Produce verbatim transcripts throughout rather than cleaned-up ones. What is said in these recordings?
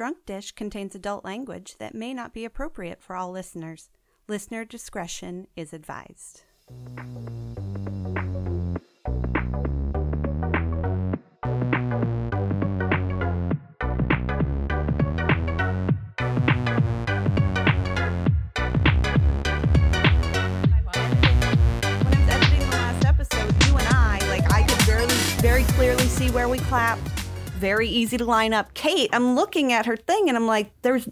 Drunk Dish contains adult language that may not be appropriate for all listeners. Listener discretion is advised. Clearly see where we clapped. Very easy to line up. Kate, I'm looking at her thing and I'm like, there's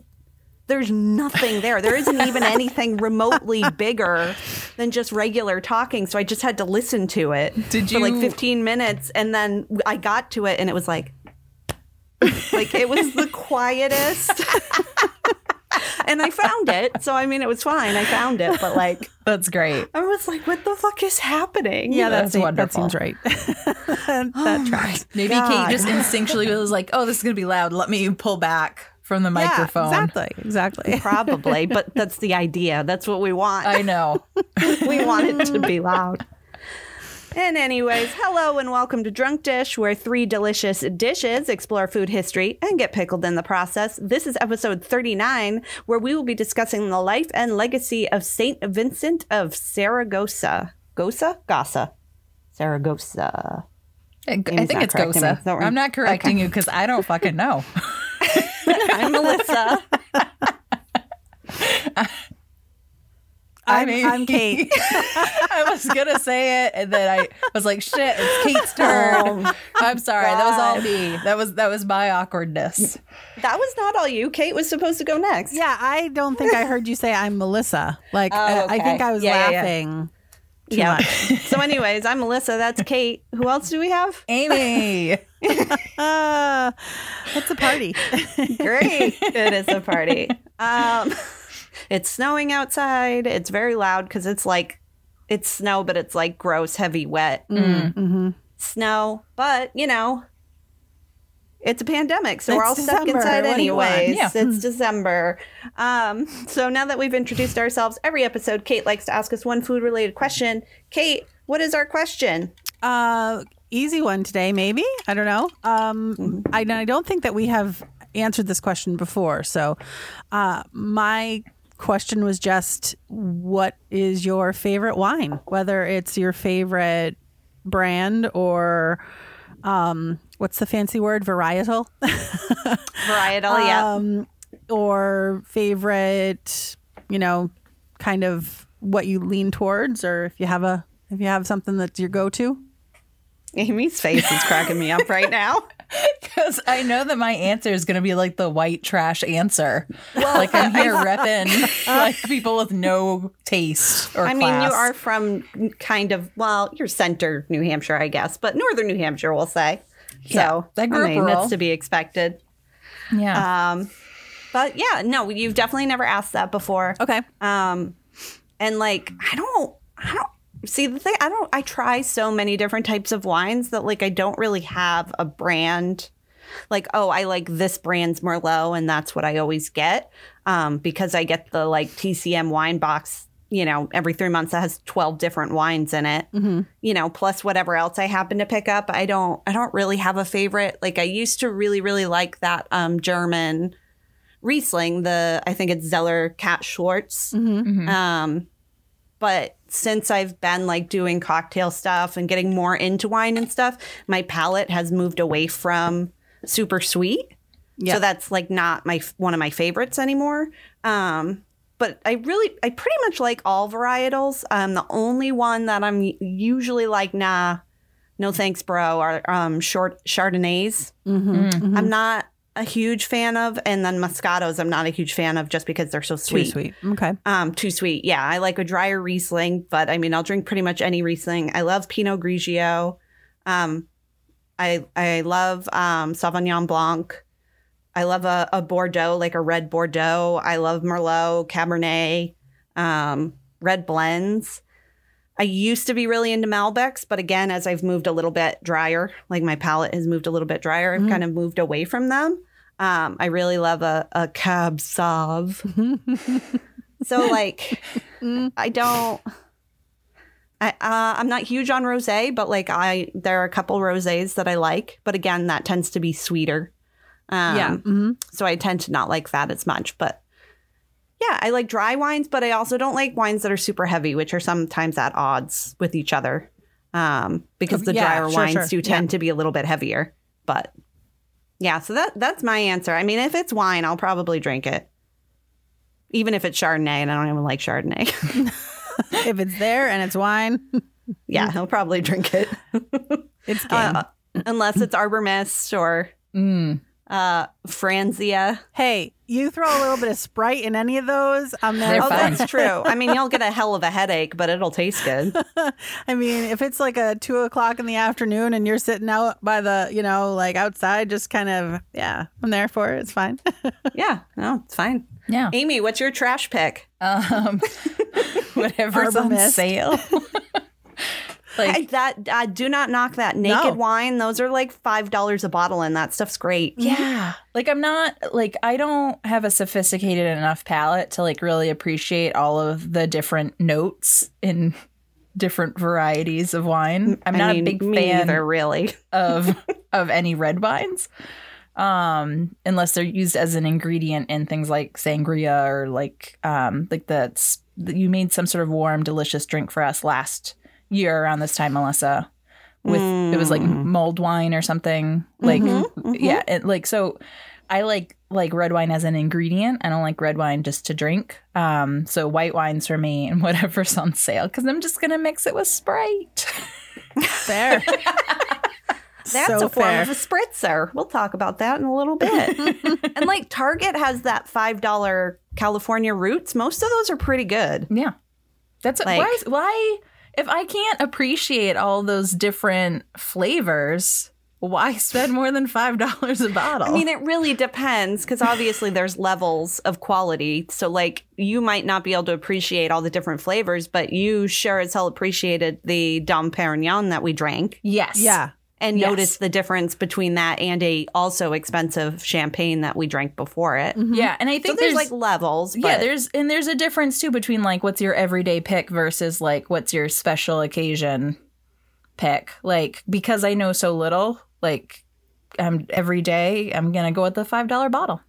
there's nothing there. There isn't even anything remotely bigger than just regular talking. So I just had to listen to it Did you... for like fifteen minutes. And then I got to it and it was like, like it was the quietest. And I found it. So, I mean, it was fine. I found it. But like. That's great. I was like, what the fuck is happening? Yeah, that's, that's wonderful. That seems right. that oh tracks. Maybe God. Kate just instinctually was like, oh, this is going to be loud. Let me pull back from the microphone. Yeah, exactly. Exactly. Probably. But that's the idea. That's what we want. I know. We want it to be loud. And anyways, hello and welcome to Drunk Dish, where three delicious dishes explore food history and get pickled in the process. This is episode thirty-nine, where we will be discussing the life and legacy of Saint Vincent of Saragossa. Gossa? Gossa. Saragossa. I, I think it's Gossa. Right? I'm not correcting okay. you because I don't fucking know. I'm Melissa. I mean, I'm Kate. I was going to say it, and then I was like, shit, it's Kate's turn. Oh, I'm sorry. God. That was all me. That was that was my awkwardness. That was not all you. Kate was supposed to go next. Yeah, I don't think I heard you say I'm Melissa. Like, oh, okay. I, I think I was yeah, laughing yeah, yeah. too yeah. much. So anyways, I'm Melissa. That's Kate. Who else do we have? Amy. uh, that's a party. Great. It is a party. Um It's snowing outside. It's very loud because it's like it's snow, but it's like gross, heavy, wet mm. mm-hmm. snow. But, you know, it's a pandemic. So it's we're all December, stuck inside anyways. Yeah. It's December. Um, so now that we've introduced ourselves, every episode, Kate likes to ask us one food related question. Kate, what is our question? Uh, easy one today, maybe. I don't know. Um, mm-hmm. I, I don't think that we have answered this question before. So uh, my question was just, what is your favorite wine? Whether it's your favorite brand or um, what's the fancy word? Varietal. Varietal, yeah. Um, or favorite, you know, kind of what you lean towards, or if you have a if you have something that's your go-to. Amy's face is cracking me up right now. Because I know that my answer is going to be like the white trash answer. Well, like I'm here repping like people with no taste or I class. Mean, you are from kind of, well, you're center New Hampshire, I guess, but northern New Hampshire, we'll say. Yeah, so I, grew I mean, rural. That's to be expected. Yeah. Um, but yeah, no, you've definitely never asked that before. Okay. Um, and like, I don't, I don't. See, the thing, I don't, I try so many different types of wines that, like, I don't really have a brand. Like, oh, I like this brand's Merlot, and that's what I always get. Um, because I get the, like, T C M wine box, you know, every three months that has twelve different wines in it. Mm-hmm. You know, plus whatever else I happen to pick up. I don't, I don't really have a favorite. Like, I used to really, really like that um, German Riesling, the, I think it's Zeller Schwarze Katze. Mm-hmm. Um, but since I've been like doing cocktail stuff and getting more into wine and stuff, my palate has moved away from super sweet. Yeah. So that's like not my one of my favorites anymore. Um, but I really, I pretty much like all varietals. Um, the only one that I'm usually like, nah, no thanks, bro, are um, short Chardonnays. Mm-hmm. Mm-hmm. I'm not a huge fan of, and then Moscatos I'm not a huge fan of just because they're so sweet. Too sweet. Okay. Um, too sweet. Yeah. I like a drier Riesling, but I mean, I'll drink pretty much any Riesling. I love Pinot Grigio. Um, I I love um, Sauvignon Blanc. I love a, a Bordeaux, like a red Bordeaux. I love Merlot, Cabernet, um, red blends. I used to be really into Malbecs, but again, as I've moved a little bit drier, like my palate has moved a little bit drier, I've mm. kind of moved away from them. Um, I really love a, a Cab Sauv. So like, I don't, I, uh, I'm not huge on rosé, but like I, there are a couple rosés that I like, but again, that tends to be sweeter. Um, yeah. Mm-hmm. So I tend to not like that as much. But yeah, I like dry wines, but I also don't like wines that are super heavy, which are sometimes at odds with each other. Um, because the drier yeah, sure, wines sure. do tend yeah. to be a little bit heavier. But yeah, so that that's my answer. I mean, if it's wine, I'll probably drink it. Even if it's Chardonnay, and I don't even like Chardonnay. If it's there and it's wine. Yeah, I'll probably drink it. It's game. Uh, unless it's Arbor Mist or mm. uh, Franzia. Hey, you throw a little bit of Sprite in any of those, I'm there. Oh, fine. That's true. I mean, you'll get a hell of a headache, but it'll taste good. I mean, if it's like a two o'clock in the afternoon and you're sitting out by the, you know, like outside, just kind of, yeah, I'm there for it. It's fine. Yeah, no, it's fine. Yeah. Amy, what's your trash pick? Um, whatever's on sale. Like, I, that I do not knock that naked no. wine. Those are like five dollars a bottle, and that stuff's great. Yeah, like I'm not like I don't have a sophisticated enough palate to like really appreciate all of the different notes in different varieties of wine. I'm I not mean, a big fan either, really of of any red wines, um, unless they're used as an ingredient in things like sangria or like um, like that's you made some sort of warm, delicious drink for us last. year around this time, Melissa, with mm. it was like mulled wine or something like mm-hmm, mm-hmm. yeah it, like so I like like red wine as an ingredient. I don't like red wine just to drink, um so white wines for me and whatever's on sale, because I'm just gonna mix it with Sprite. Fair. That's so a form fair. Of a spritzer. We'll talk about that in a little bit. And like Target has that five dollar California Roots. Most of those are pretty good. Yeah, that's like, why, why if I can't appreciate all those different flavors, why spend more than five dollars a bottle? I mean, it really depends, because obviously there's levels of quality. So, like, you might not be able to appreciate all the different flavors, but you sure as hell appreciated the Dom Perignon that we drank. Yes. Yeah. And yes. noticed the difference between that and a also expensive champagne that we drank before it. Mm-hmm. Yeah. And I think so there's, there's like levels. But yeah. There's and there's a difference, too, between like what's your everyday pick versus like what's your special occasion pick. Like, because I know so little, like um, every day I'm going to go with the five dollar bottle.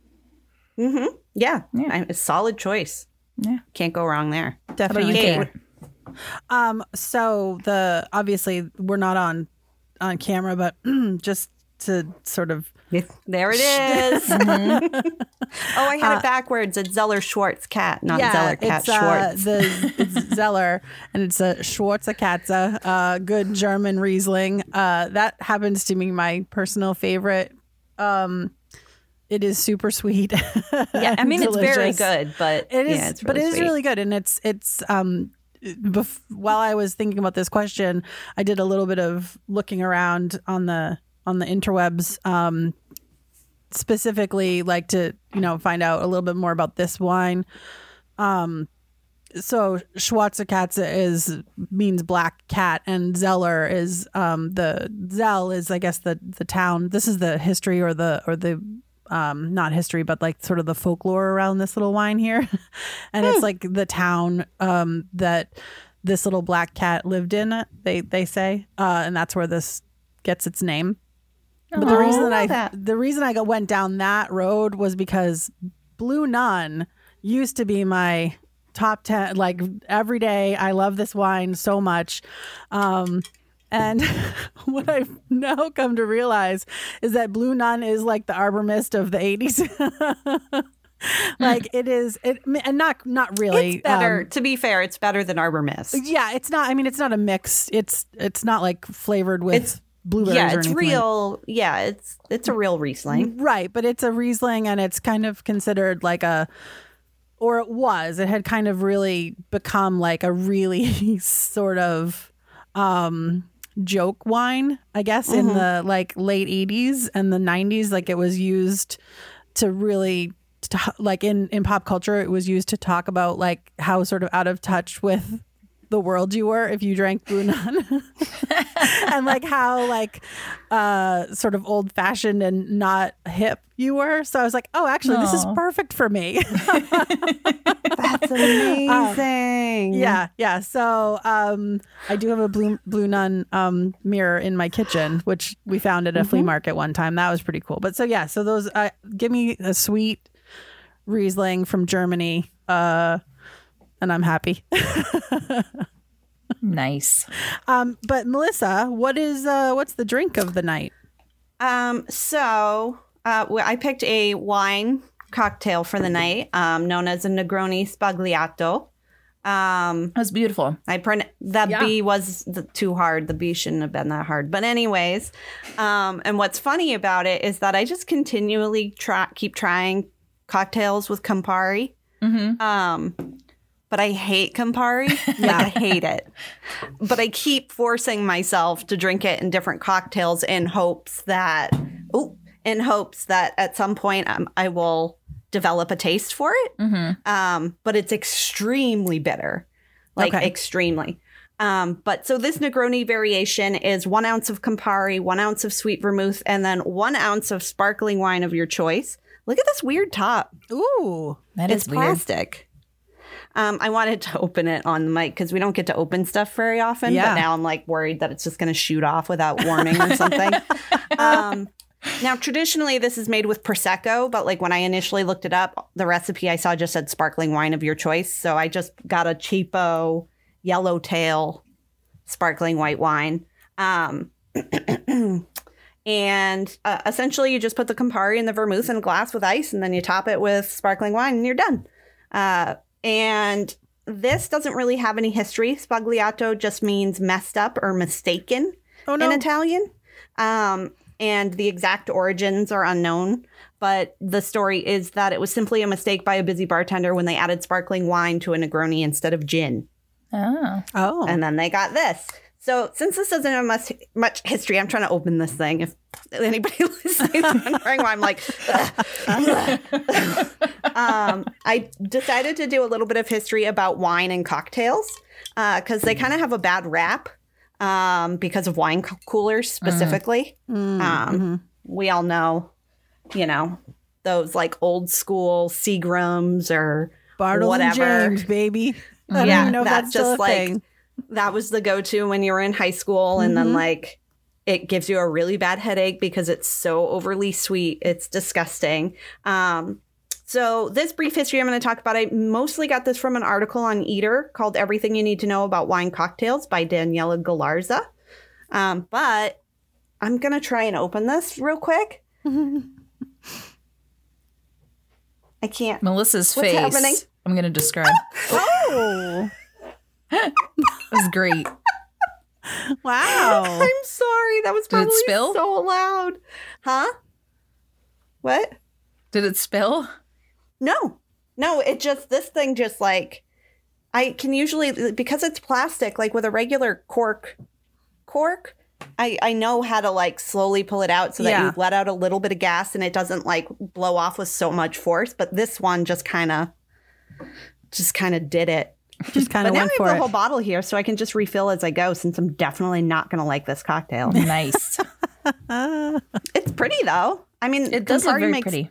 Mm-hmm. Yeah. yeah. I, a solid choice. Yeah. Can't go wrong there. Definitely. Can't. Um, so the obviously we're not on. on camera, but just to sort of... There it is. Mm-hmm. Oh, I had uh, it backwards. It's Zeller Schwarze Cat, not yeah, Zeller Cat it's, Schwartz. Uh, the, it's Zeller, and it's a Schwarze Katze, uh, good German Riesling. Uh, that happens to be my personal favorite. Um, it is super sweet. Yeah, I mean, it's very good, but it is, yeah, it's really But it is sweet. really good, and it's... it's um, Bef- while I was thinking about this question, I did a little bit of looking around on the on the interwebs, um, specifically like to, you know, find out a little bit more about this wine. Um, so Schwarze Katze is means black cat, and Zeller is um, the Zell is, I guess, the the town. This is the history or the or the. Um, not history, but like sort of the folklore around this little wine here. And hmm. it's like the town um, that this little black cat lived in, they they say. Uh, and that's where this gets its name. But the oh, reason I, I the reason I went down that road was because Blue Nun used to be my top ten, like every day. I love this wine so much. Um And what I've now come to realize is that Blue Nun is like the Arbor Mist of the eighties. Like it is, it, and not not really. It's better, um, to be fair, it's better than Arbor Mist. Yeah, it's not, I mean, it's not a mix. It's it's not like flavored with it's, blueberries yeah, or anything. Yeah, it's real. Like. Yeah, it's it's a real Riesling. Right, but it's a Riesling, and it's kind of considered like a... Or it was. It had kind of really become like a really sort of... um joke wine, I guess, mm-hmm. in the like late eighties and the nineties. Like it was used to really to, like in in pop culture, it was used to talk about like how sort of out of touch with the world you were if you drank Blue Nun. And like how like uh, sort of old fashioned and not hip you were. So I was like, oh, actually, Aww. This is perfect for me. That's amazing. Um, yeah. Yeah. So um, I do have a Blue, Blue Nun um, mirror in my kitchen, which we found at a mm-hmm. flea market one time. That was pretty cool. But so, yeah. So those uh, give me a sweet Riesling from Germany. Uh, and I'm happy. Nice. Um, but Melissa, what is uh, what's the drink of the night? Um, so uh, I picked a wine cocktail for the night, um, known as a Negroni Sbagliato. Um, That's beautiful. I pron- that yeah. B was the, too hard. The B shouldn't have been that hard. But anyways, um, and what's funny about it is that I just continually try keep trying cocktails with Campari. Mm-hmm. Um, but I hate Campari. Yeah, I hate it. But I keep forcing myself to drink it in different cocktails in hopes that, oh, in hopes that at some point um, I will develop a taste for it. Mm-hmm. Um, but it's extremely bitter, like okay. extremely. Um, but so this Negroni variation is one ounce of Campari, one ounce of sweet vermouth, and then one ounce of sparkling wine of your choice. Look at this weird top. Ooh, that is weird. It's plastic. Um, I wanted to open it on the mic because we don't get to open stuff very often. Yeah. But now I'm like worried that it's just going to shoot off without warning or something. Um, now, traditionally, this is made with Prosecco. But like when I initially looked it up, the recipe I saw just said sparkling wine of your choice. So I just got a cheapo Yellowtail sparkling white wine. Um And uh, essentially, you just put the Campari and the vermouth in a glass with ice, and then you top it with sparkling wine, and you're done. Uh, and this doesn't really have any history. Spagliato just means messed up or mistaken oh, no. in Italian. Um, and the exact origins are unknown. But the story is that it was simply a mistake by a busy bartender when they added sparkling wine to a Negroni instead of gin. Oh. oh. And then they got this. So since this doesn't have much, much history, I'm trying to open this thing. If anybody listening is wondering why I'm like, um, I decided to do a little bit of history about wine and cocktails because uh, they kind of have a bad rap um, because of wine co- coolers specifically. Mm. Um, mm-hmm. We all know, you know, those like old school Seagrams or Bartle whatever. And James, baby. I don't yeah, even know that's, that's just a like. Thing. That was the go-to when you were in high school. And mm-hmm. then, like, it gives you a really bad headache because it's so overly sweet. It's disgusting. Um, so this brief history I'm going to talk about, I mostly got this from an article on Eater called Everything You Need to Know About Wine Cocktails by Daniela Galarza. Um, but I'm going to try and open this real quick. I can't. Melissa's What's face. Happening? I'm going to describe. Oh! That was great. Wow. I'm sorry. That was probably so loud. Huh? What? Did it spill? No. No, it just, this thing just like, I can usually, because it's plastic, like with a regular cork, cork, I, I know how to like slowly pull it out so that yeah. you let out a little bit of gas and it doesn't like blow off with so much force. But this one just kind of, just kind of did it. Just kind of went for it. But now I have the whole bottle here, so I can just refill as I go since I'm definitely not going to like this cocktail. Nice. It's pretty, though. I mean, it does look very pretty.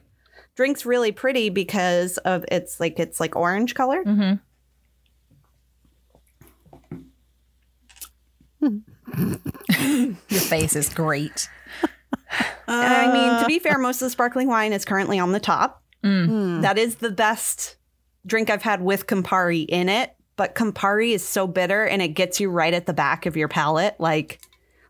Drinks really pretty because of it's like it's like orange color. Mm-hmm. Your face is great. uh, I mean, to be fair, most of the sparkling wine is currently on the top. Mm. That is the best drink I've had with Campari in it. But Campari is so bitter and it gets you right at the back of your palate. Like,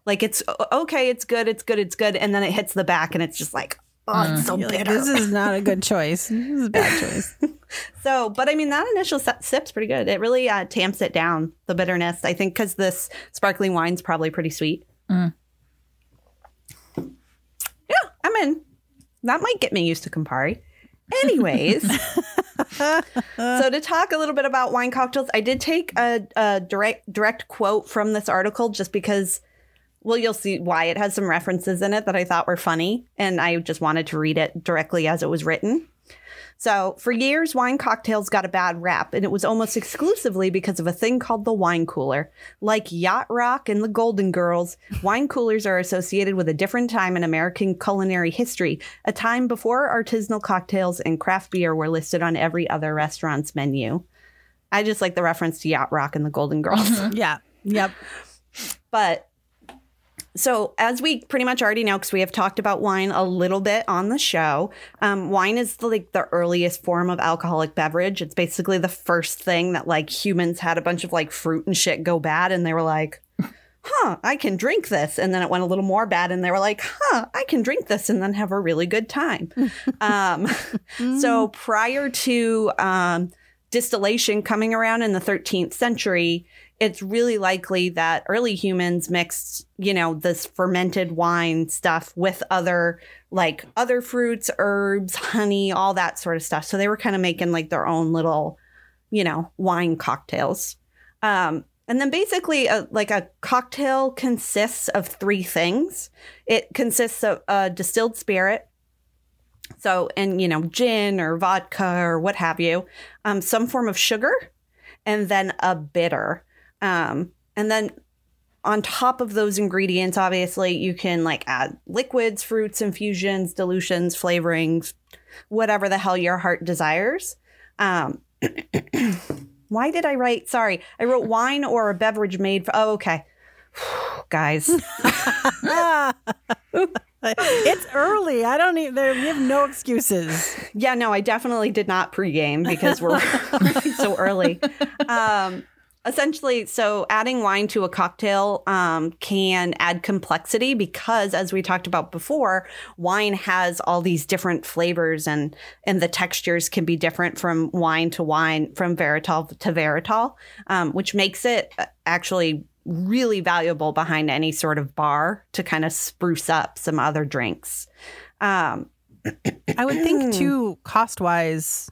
like it's okay, it's good, it's good, it's good. And then it hits the back and it's just like, oh, mm. it's so You're bitter. Like, this is not a good choice. This is a bad choice. So, but I mean, that initial sip's pretty good. It really uh, tamps it down, the bitterness, I think, because this sparkling wine's probably pretty sweet. Mm. Yeah, I'm in. That might get me used to Campari. Anyways. So to talk a little bit about wine cocktails, I did take a, a direct direct quote from this article just because, well, you'll see why. It has some references in it that I thought were funny, and I just wanted to read it directly as it was written. So for years, wine cocktails got a bad rap, and it was almost exclusively because of a thing called the wine cooler. Like yacht rock and the Golden Girls, wine coolers are associated with a different time in American culinary history, a time before artisanal cocktails and craft beer were listed on every other restaurant's menu. I just like the reference to yacht rock and the Golden Girls. Mm-hmm. Yeah. Yep. But... So as we pretty much already know, because we have talked about wine a little bit on the show, um, wine is the, like the earliest form of alcoholic beverage. It's basically the first thing that like humans had a bunch of like fruit and shit go bad. And they were like, huh, I can drink this. And then it went a little more bad. And they were like, huh, I can drink this and then have a really good time. um, so prior to um, distillation coming around in the thirteenth century, it's really likely that early humans mixed, you know, this fermented wine stuff with other like other fruits, herbs, honey, all that sort of stuff. So they were kind of making like their own little, you know, wine cocktails. Um, and then basically a, like a cocktail consists of three things. It consists of a distilled spirit. So and, you know, gin or vodka or what have you, um, some form of sugar and then a bitter. Um, and then on top of those ingredients, obviously, you can like add liquids, fruits, infusions, dilutions, flavorings, whatever the hell your heart desires. Um, why did I write? Sorry, I wrote wine or a beverage made for. Oh, OK. Guys. It's early. I don't even, we have no excuses. Yeah, no, I definitely did not pregame because we're so early. Um Essentially, so adding wine to a cocktail um, can add complexity because, as we talked about before, wine has all these different flavors and and the textures can be different from wine to wine, from varietal to varietal, um, which makes it actually really valuable behind any sort of bar to kind of spruce up some other drinks. Um, I would think, too, cost-wise...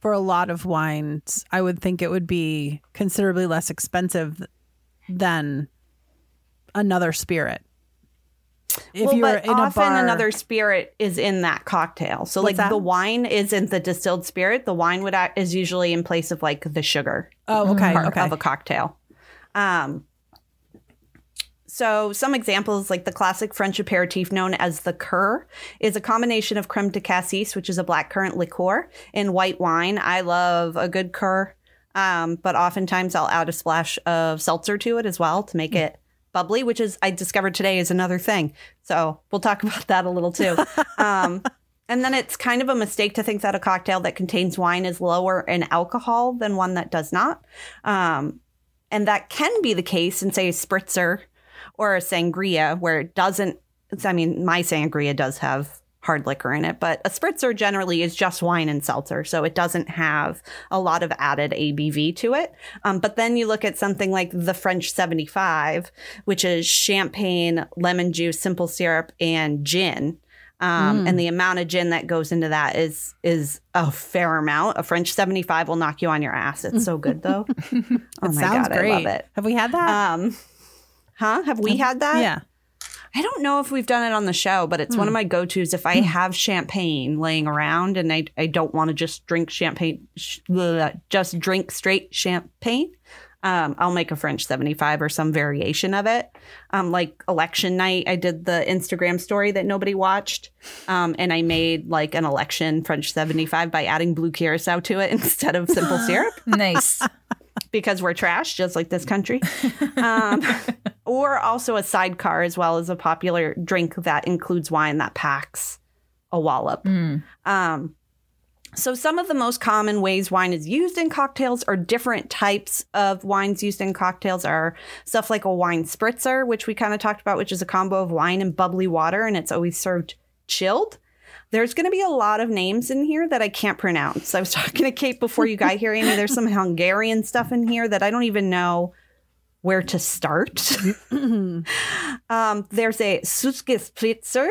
For a lot of wines, I would think it would be considerably less expensive than another spirit. If well, you're but in often a bar... another spirit is in that cocktail. So What's like that? The wine isn't the distilled spirit. The wine would act, is usually in place of like the sugar. Oh, okay, part okay. of a cocktail. Um, So some examples, like the classic French aperitif known as the Kir, is a combination of creme de cassis, which is a blackcurrant liqueur, and white wine. I love a good Kir, um, but oftentimes I'll add a splash of seltzer to it as well to make it bubbly, which is I discovered today is another thing. So we'll talk about that a little too. Um, and then it's kind of a mistake to think that a cocktail that contains wine is lower in alcohol than one that does not. Um, and that can be the case in, say, a spritzer or a sangria where it doesn't, I mean, my sangria does have hard liquor in it, but a spritzer generally is just wine and seltzer. So it doesn't have a lot of added A B V to it. Um, but then you look at something like the French seventy-five, which is champagne, lemon juice, simple syrup, and gin. Um, mm. And the amount of gin that goes into that is is a fair amount. A French seventy-five will knock you on your ass. It's so good, though. Oh, my God, great. I love it. Have we had that? Um Huh? Have we had that? Yeah. I don't know if we've done it on the show, but it's mm. one of my go-tos if I have champagne laying around and I, I don't want to just drink champagne, sh- bleh, just drink straight champagne. Um, I'll make a French seventy-five or some variation of it. Um, like election night, I did the Instagram story that nobody watched. Um, and I made like an election French seventy-five by adding blue curacao to it instead of simple syrup. Nice. Because we're trash, just like this country. Um, or also a sidecar as well as a popular drink that includes wine that packs a wallop. Mm. Um, so some of the most common ways wine is used in cocktails or different types of wines used in cocktails are stuff like a wine spritzer, which we kind of talked about, which is a combo of wine and bubbly water, and it's always served chilled. There's going to be a lot of names in here that I can't pronounce. I was talking to Kate before you got here, Amy. There's some Hungarian stuff in here that I don't even know where to start. um, there's a Suske Spitzer,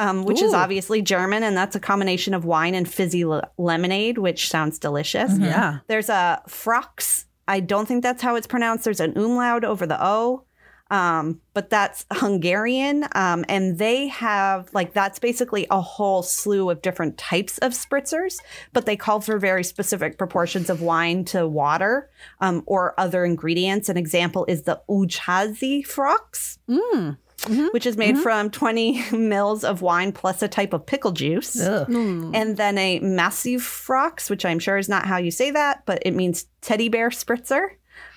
um, which Ooh. is obviously German, and that's a combination of wine and fizzy le- lemonade, which sounds delicious. Mm-hmm. Yeah. There's a Frox. I don't think that's how it's pronounced. There's an umlaut over the O. Um, but that's Hungarian. Um, and they have like, that's basically a whole slew of different types of spritzers, but they call for very specific proportions of wine to water, um, or other ingredients. An example is the Ujhazi frocks, mm. mm-hmm. which is made mm-hmm. from twenty mils of wine plus a type of pickle juice. Mm. And then a Masiv frocks, which I'm sure is not how you say that, but it means teddy bear spritzer.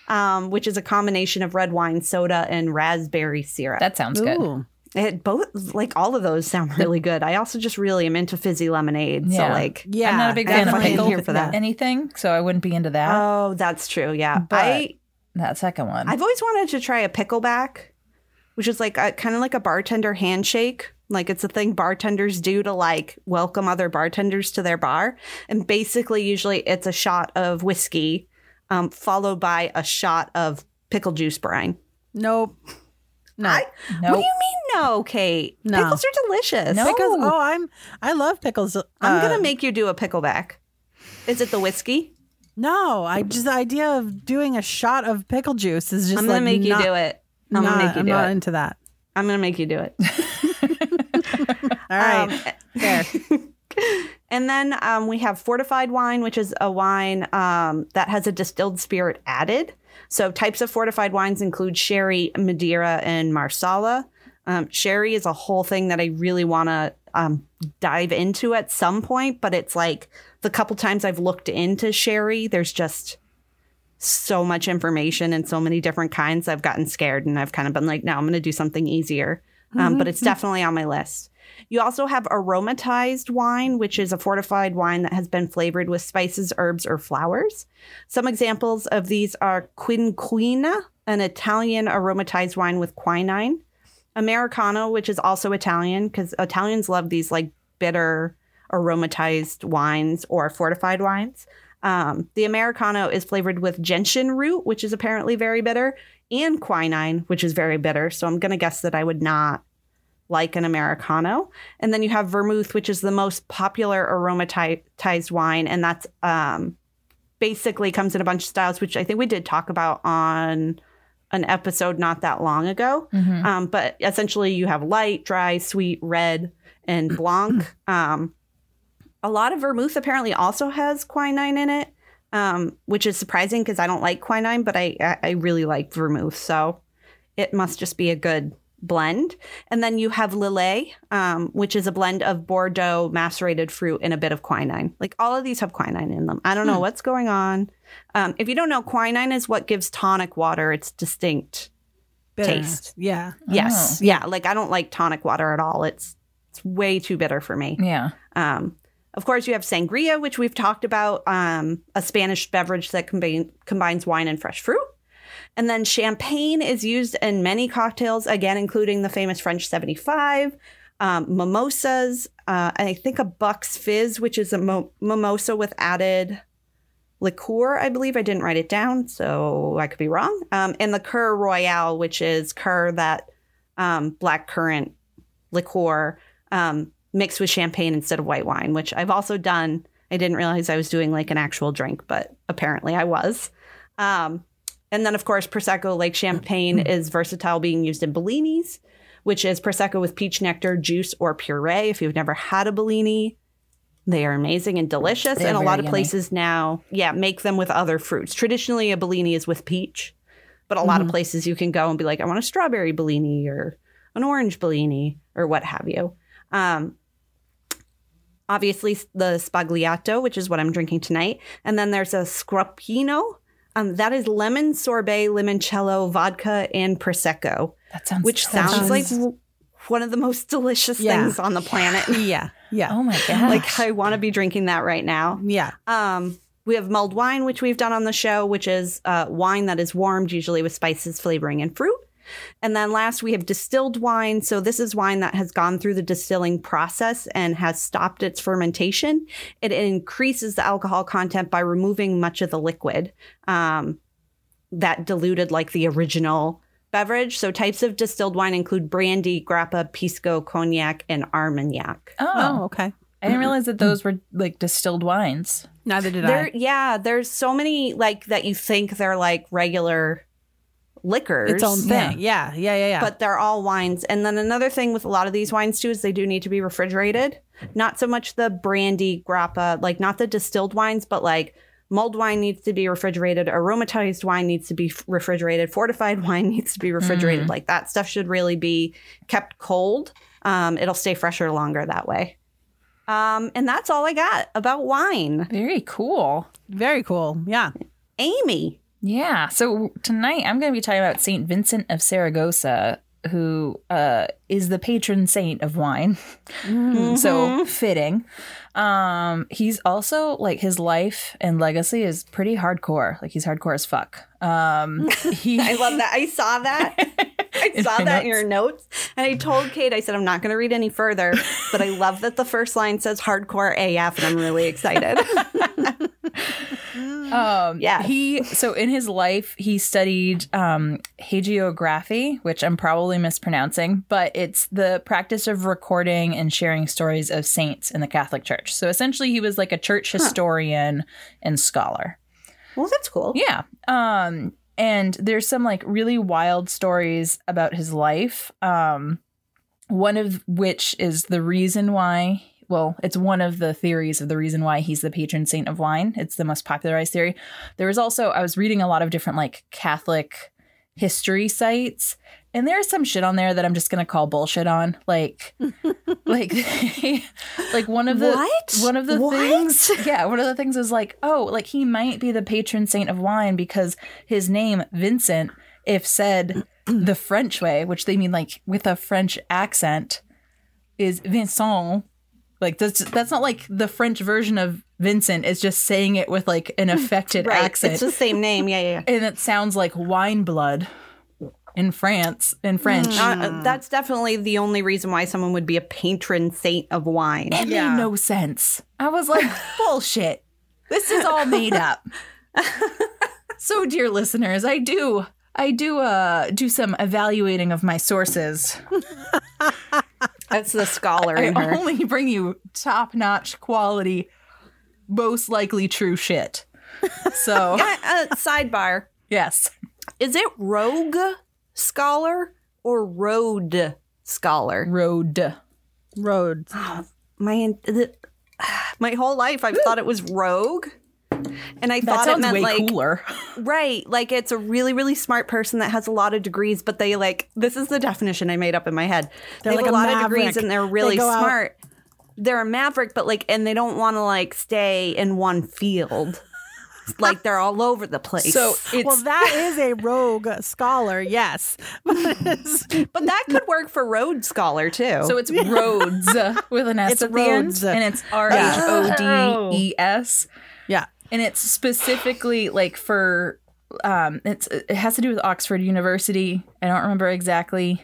Um, which is a combination of red wine soda and raspberry syrup. That sounds good. Ooh. It both like all of those sound really good. I also just really am into fizzy lemonade. Yeah. So like, yeah, I'm not a big fan of pickle here for that. Anything, so I wouldn't be into that. Oh, that's true. Yeah, but I, that second one, I've always wanted to try a pickleback, which is like kind of like a bartender handshake. Like it's a thing bartenders do to like welcome other bartenders to their bar, and basically usually it's a shot of whiskey. Um, followed by a shot of pickle juice brine. Nope. No. I, nope. What do you mean no, Kate? No. Pickles are delicious. No. Pickles, oh, I'm, I love pickles. Uh, I'm going to make you do a pickleback. Is it the whiskey? No, I just the idea of doing a shot of pickle juice is just I'm gonna like make not, you do it. I'm not, gonna make you I'm do not it. into that. I'm going to make you do it. All right. Um, Fair. And then um, we have fortified wine, which is a wine um, that has a distilled spirit added. So types of fortified wines include sherry, Madeira, and Marsala. Um, sherry is a whole thing that I really want to um, dive into at some point. But it's like the couple times I've looked into sherry, there's just so much information and so many different kinds. I've gotten scared and I've kind of been like, no, I'm going to do something easier. Um, mm-hmm. But it's definitely on my list. You also have aromatized wine, which is a fortified wine that has been flavored with spices, herbs, or flowers. Some examples of these are Quinquina, an Italian aromatized wine with quinine. Americano, which is also Italian, because Italians love these like bitter aromatized wines or fortified wines. Um, the Americano is flavored with gentian root, which is apparently very bitter, and quinine, which is very bitter. So I'm going to guess that I would not like an Americano. And then you have vermouth, which is the most popular aromatized wine. And that's um, basically comes in a bunch of styles, which I think we did talk about on an episode not that long ago. Mm-hmm. Um, but essentially you have light, dry, sweet, red, and blanc. Um, a lot of vermouth apparently also has quinine in it, um, which is surprising because I don't like quinine, but I, I really like vermouth. So it must just be a good blend. And then you have Lillet, um, which is a blend of Bordeaux macerated fruit and a bit of quinine. Like all of these have quinine in them. I don't know mm. what's going on. Um, if you don't know, quinine is what gives tonic water its distinct bitter taste. Yeah. Yes. Oh. Yeah. Like I don't like tonic water at all. It's it's way too bitter for me. Yeah. Um, of course, you have sangria, which we've talked about, um, a Spanish beverage that combine, combines wine and fresh fruit. And then champagne is used in many cocktails, again, including the famous French seventy-five, um, mimosas, uh, I think a Buck's Fizz, which is a mo- mimosa with added liqueur, I believe. I didn't write it down, so I could be wrong. Um, and the Kir Royale, which is Kir, that um, black currant liqueur um, mixed with champagne instead of white wine, which I've also done. I didn't realize I was doing like an actual drink, but apparently I was. Um And then, of course, Prosecco, like champagne, is versatile, being used in bellinis, which is Prosecco with peach nectar, juice, or puree. If you've never had a Bellini, they are amazing and delicious. They're and a lot of yummy. places now, yeah, make them with other fruits. Traditionally, a Bellini is with peach, but a mm-hmm. lot of places you can go and be like, I want a strawberry Bellini or an orange Bellini or what have you. Um, obviously, the Sbagliato, which is what I'm drinking tonight. And then there's a Scrappino. Um, that is lemon sorbet, limoncello, vodka, and Prosecco. That sounds Which delicious. sounds like w- one of the most delicious yeah. things on the planet. Yeah. Yeah. Oh, my gosh. Like, I want to be drinking that right now. Yeah. Um, we have mulled wine, which we've done on the show, which is uh, wine that is warmed, usually with spices, flavoring, and fruit. And then last, we have distilled wine. So this is wine that has gone through the distilling process and has stopped its fermentation. It increases the alcohol content by removing much of the liquid um, that diluted like the original beverage. So types of distilled wine include brandy, grappa, pisco, cognac, and Armagnac. Oh, oh okay. I didn't realize that those were like distilled wines. Neither did there, I. Yeah, there's so many like that you think they're like regular liquors. Its own thing. Yeah. yeah, yeah, yeah, yeah. But they're all wines. And then another thing with a lot of these wines, too, is they do need to be refrigerated. Not so much the brandy, grappa, like not the distilled wines, but like mulled wine needs to be refrigerated. Aromatized wine needs to be refrigerated. Fortified wine needs to be refrigerated. Mm. Like that stuff should really be kept cold. Um, it'll stay fresher longer that way. Um, and that's all I got about wine. Very cool. Very cool. Yeah. Amy. Yeah. So tonight I'm going to be talking about Saint Vincent of Saragossa, who uh, is the patron saint of wine. Mm-hmm. So fitting. Um, he's also like his life and legacy is pretty hardcore. Like he's hardcore as fuck. Um, he... I love that. I saw that. I saw that notes. in your notes. And I told Kate, I said, I'm not going to read any further. But I love that the first line says hardcore A F. And I'm really excited. um, yeah. He So in his life, he studied um, hagiography, which I'm probably mispronouncing. But it's the practice of recording and sharing stories of saints in the Catholic Church. So essentially, he was like a church historian huh. and scholar. Well, that's cool. Yeah. Um And there's some like really wild stories about his life, um, one of which is the reason why, well, it's one of the theories of the reason why he's the patron saint of wine. It's the most popularized theory. There was also, I was reading a lot of different like Catholic history sites, and there's some shit on there that I'm just going to call bullshit on. Like, like, like one of the, what? one of the what? things. Yeah. One of the things was like, oh, like he might be the patron saint of wine because his name, Vincent, if said the French way, which they mean like with a French accent, is Vincent. Like that's that's not like the French version of Vincent. It's just saying it with like an affected right. accent. It's the same name. Yeah. Yeah. And it sounds like wine blood. In France, in French. Mm. Uh, that's definitely the only reason why someone would be a patron saint of wine. It yeah. made no sense. I was like, bullshit. This is all made up. So, dear listeners, I do, I do, uh, do some evaluating of my sources. That's the scholar in I her. I only bring you top-notch quality, most likely true shit. So, yeah, uh, sidebar. Yes. Is it rogue? Scholar or road scholar? Road. Road. Oh, my the, my whole life I've Ooh. thought it was rogue. And I that thought it meant way like cooler. Right. Like it's a really, really smart person that has a lot of degrees, but they like this is the definition I made up in my head. They're they have like a lot maverick. of degrees and they're really they smart. Out. They're a maverick, but like and they don't want to like stay in one field. Like they're all over the place. So it's, well, that is a rogue scholar, yes. But, but that could work for Rhodes Scholar, too. So it's yeah. Rhodes with an S it's at Rhodes. the end. And it's R H O D E S. Yeah. And it's specifically like for, um, it's it has to do with Oxford University. I don't remember exactly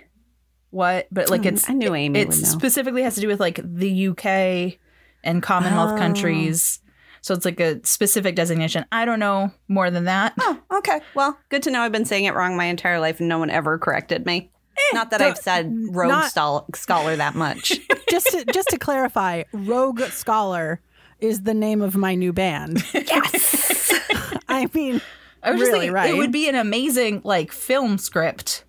what, but like it's. I knew Amy it, would know. It specifically has to do with like the U K and Commonwealth oh. countries. So it's like a specific designation. I don't know more than that. Oh, okay. Well, good to know I've been saying it wrong my entire life and no one ever corrected me. Eh, not that I've said rogue not, stol- scholar that much. Just to, just to clarify, Rogue Scholar is the name of my new band. Yes. I mean, I was really, just thinking, right? It would be an amazing like film script.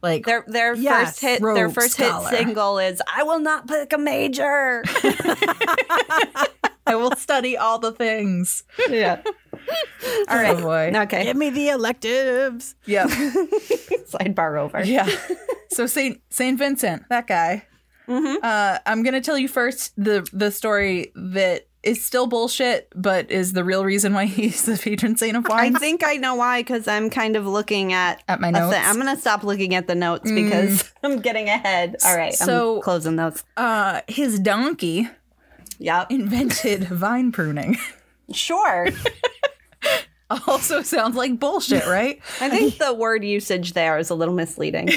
Like their their yes, first hit their first scholar. hit single is I will not pick a major. I will study all the things. Yeah. All right. Oh boy. Okay. Give me the electives. Yeah. Sidebar over. Yeah. So Saint Saint Vincent, that guy. Mm-hmm. Uh, I'm gonna tell you first the the story that is still bullshit, but is the real reason why he's the patron saint of wine. I think I know why, because I'm kind of looking at... At my notes? Th- I'm going to stop looking at the notes because mm. I'm getting ahead. All right, so, I'm closing those. Uh, his donkey yep. invented vine pruning. Sure. Also sounds like bullshit, right? I think the word usage there is a little misleading.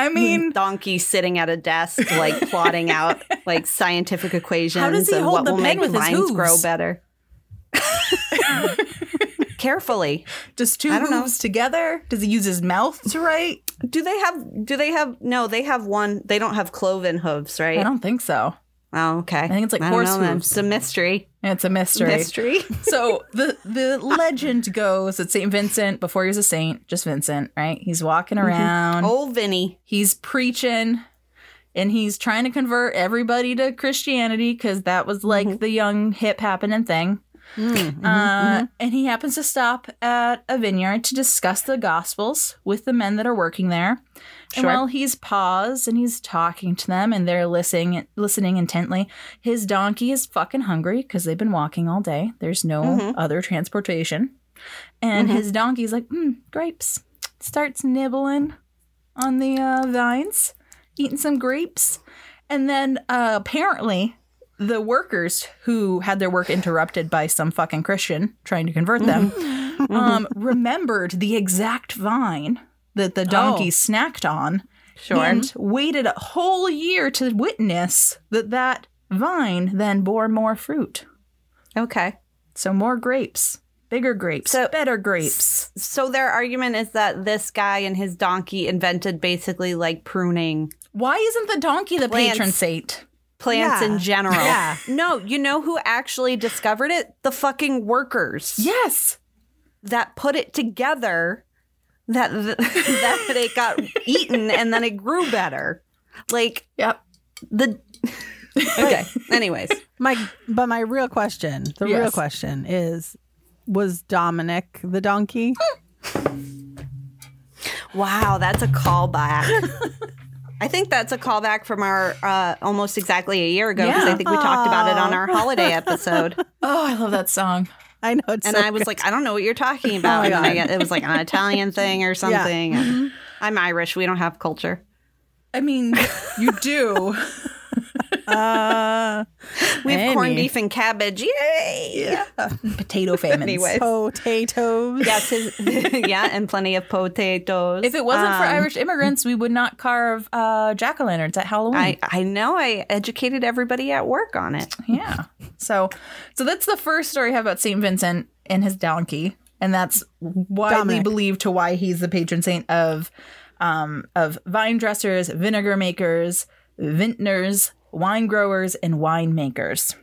I mean, donkey sitting at a desk, like plotting out like scientific equations how does he and hold what the will pen make with vines his hooves? grow better. Carefully, just two hooves know. together. Does he use his mouth to write? Do they have? Do they have? No, they have one. They don't have cloven hooves, right? I don't think so. Oh, okay. I think it's like horse hooves. It's a mystery. It's a mystery. Mystery. So the the legend goes that Saint Vincent, before he was a saint, just Vincent, right? He's walking around. Mm-hmm. Old Vinny. He's preaching, and he's trying to convert everybody to Christianity because that was like mm-hmm. the young hip happening thing. Mm-hmm. Uh, mm-hmm. And he happens to stop at a vineyard to discuss the Gospels with the men that are working there. Sure. And while he's paused and he's talking to them and they're listening listening intently, his donkey is fucking hungry because they've been walking all day. There's no mm-hmm. other transportation. And mm-hmm. his donkey's like, mm, grapes. Starts nibbling on the uh, vines, eating some grapes. And then uh, apparently... the workers who had their work interrupted by some fucking Christian trying to convert them um, remembered the exact vine that the donkey oh. snacked on sure. and waited a whole year to witness that that vine then bore more fruit. Okay. So more grapes, bigger grapes, so, better grapes. So their argument is that this guy and his donkey invented basically like pruning. Why isn't the donkey the plants. patron saint? Plants yeah. in general. Yeah. No, you know who actually discovered it? The fucking workers. Yes. That put it together, that th- that it got eaten, and then it grew better. Like, yep. The okay. Anyways, my but my real question, the yes. real question is, was Dominic the donkey? Wow, that's a callback. I think that's a callback from our uh, almost exactly a year ago because yeah. I think we Aww. talked about it on our holiday episode. Oh, I love that song. I know it's and so I was good. Like, I don't know what you're talking about. Oh, and I get, it was like an Italian thing or something. Yeah. Mm-hmm. I'm Irish. We don't have culture. I mean, you do. uh, we have any. corned beef and cabbage. Yay! Yeah. Potato famines. Anyways. Potatoes. Yes, yeah, and plenty of potatoes. If it wasn't um, for Irish immigrants, we would not carve uh, jack-o'-lanterns at Halloween. I, I know. I educated everybody at work on it. Yeah. So, so that's the first story I have about Saint Vincent and his donkey, and that's widely Dominic. believed to why he's the patron saint of um, of vine dressers, vinegar makers, vintners, wine growers, and winemakers.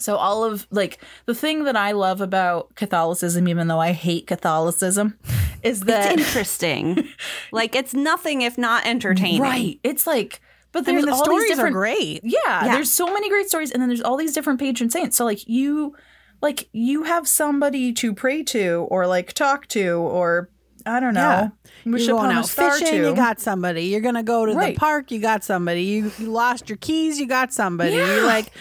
So all of, like, the thing that I love about Catholicism, even though I hate Catholicism, is that... it's interesting. Like, it's nothing if not entertaining. Right. It's like... but there's I mean, the all stories these different... are great. Yeah, yeah. There's so many great stories, and then there's all these different patron saints. So, like, you, like, you have somebody to pray to or, like, talk to or... I don't know. Yeah. We You're going out fishing, to. you got somebody. You're going to go to right. the park, you got somebody. You, you lost your keys, you got somebody. Yeah. You're like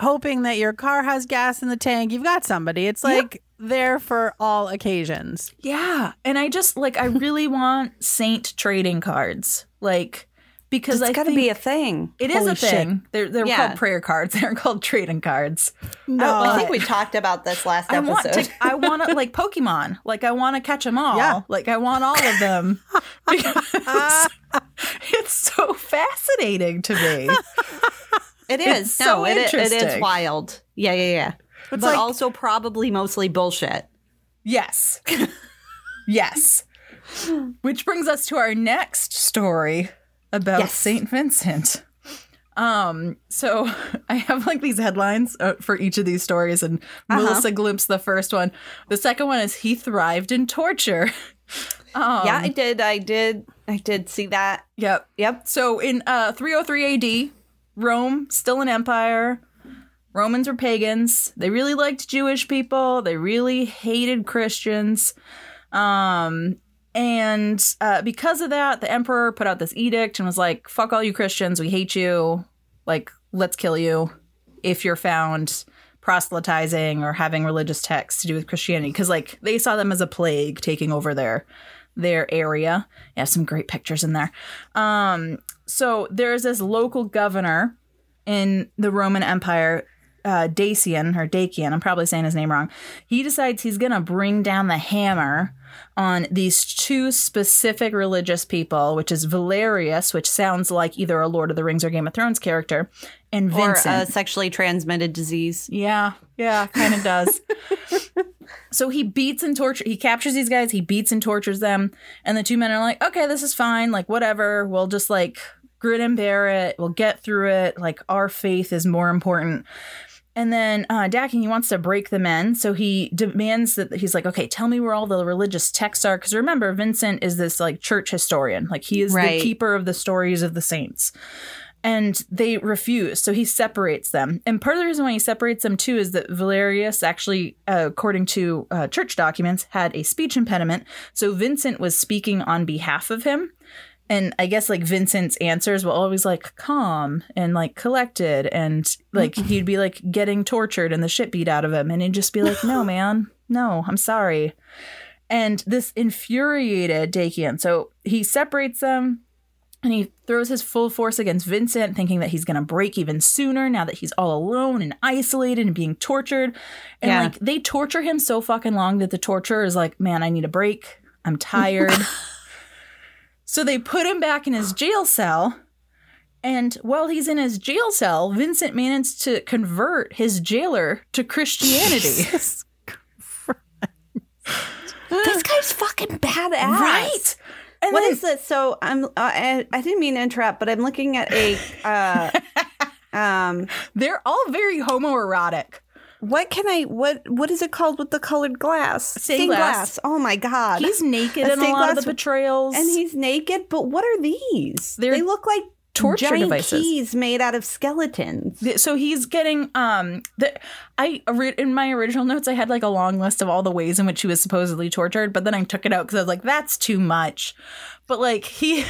hoping that your car has gas in the tank, you've got somebody. It's like yep. there for all occasions. Yeah. And I just like, I really want saint trading cards. Like, because it's got to be a thing. It Holy is a thing. Shit. They're they're yeah. called prayer cards. They're called trading cards. No, I, I think we talked about this last I episode. Want to, I want to like Pokemon. Like I want to catch them all. Yeah. Like I want all of them. uh, it's so fascinating to me. It is. It's no, so it, interesting. It is wild. Yeah, yeah, yeah. It's but like, also probably mostly bullshit. Yes. Yes. Which brings us to our next story. About yes. Saint Vincent. Um, so I have like these headlines uh, for each of these stories, and uh-huh. Melissa glimpsed the first one. The second one is he thrived in torture. Um, yeah, I did. I did. I did see that. Yep. Yep. So in uh, three oh three A D, Rome, still an empire. Romans were pagans. They really liked Jewish people. They really hated Christians. Um And uh, because of that, the emperor put out this edict and was like, fuck all you Christians. We hate you. Like, let's kill you if you're found proselytizing or having religious texts to do with Christianity. Because, like, they saw them as a plague taking over their their area. I have some great pictures in there. Um, so there's this local governor in the Roman Empire, uh, Dacian or Dacian. I'm probably saying his name wrong. He decides he's going to bring down the hammer on these two specific religious people, which is Valerius, which sounds like either a Lord of the Rings or Game of Thrones character, and Vincent. Or a sexually transmitted disease. Yeah, yeah, kind of does. So he beats and tortures, he captures these guys, he beats and tortures them, and the two men are like, okay, this is fine, like, whatever, we'll just, like, grit and bear it, we'll get through it, like, our faith is more important. And then uh, Dacian, he wants to break the men. So he demands that he's like, OK, tell me where all the religious texts are. Because remember, Vincent is this like church historian, like he is right. the keeper of the stories of the saints. And they refuse. So he separates them. And part of the reason why he separates them, too, is that Valerius actually, uh, according to uh, church documents, had a speech impediment. So Vincent was speaking on behalf of him. And I guess like Vincent's answers were always like calm and like collected. And like he'd be like getting tortured and the shit beat out of him. And he'd just be like, no, man, no, I'm sorry. And this infuriated Dacian. So he separates them. And he throws his full force against Vincent, thinking that he's going to break even sooner now that he's all alone and isolated and being tortured. And, yeah. like, they torture him so fucking long that the torturer is like, man, I need a break. I'm tired. So they put him back in his jail cell. And while he's in his jail cell, Vincent managed to convert his jailer to Christianity. Jesus Christ. This guy's fucking badass. Right? And what then, is this? So I'm. Uh, I, I didn't mean to interrupt, but I'm looking at a. Uh, um, they're all very homoerotic. What can I? What What is it called with the colored glass? Stained glass. glass. Oh my god. He's naked in a lot of the betrayals, and he's naked. But what are these? They're, they look like torture giant devices. Keys made out of skeletons. So he's getting. Um, the, I in my original notes, I had like a long list of all the ways in which he was supposedly tortured, but then I took it out because I was like, that's too much. But like he,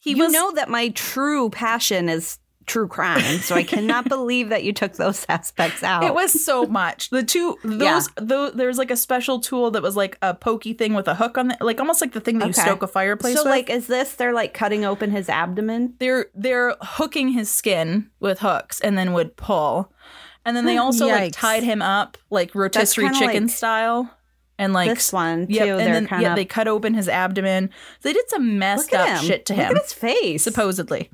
he you was, know that my true passion is true crime, so I cannot believe that you took those aspects out. It was so much. The two those yeah. those there's like a special tool that was like a pokey thing with a hook on it, like almost like the thing that okay. you stoke a fireplace. So with. Like, is this they're like cutting open his abdomen? They're they're hooking his skin with hooks and then would pull, and then they also Yikes. like tied him up like rotisserie chicken like style. And like this one, too. Yep, and they're then kind yeah, of... they cut open his abdomen. They did some messed up him. shit to him. Look at his face, supposedly.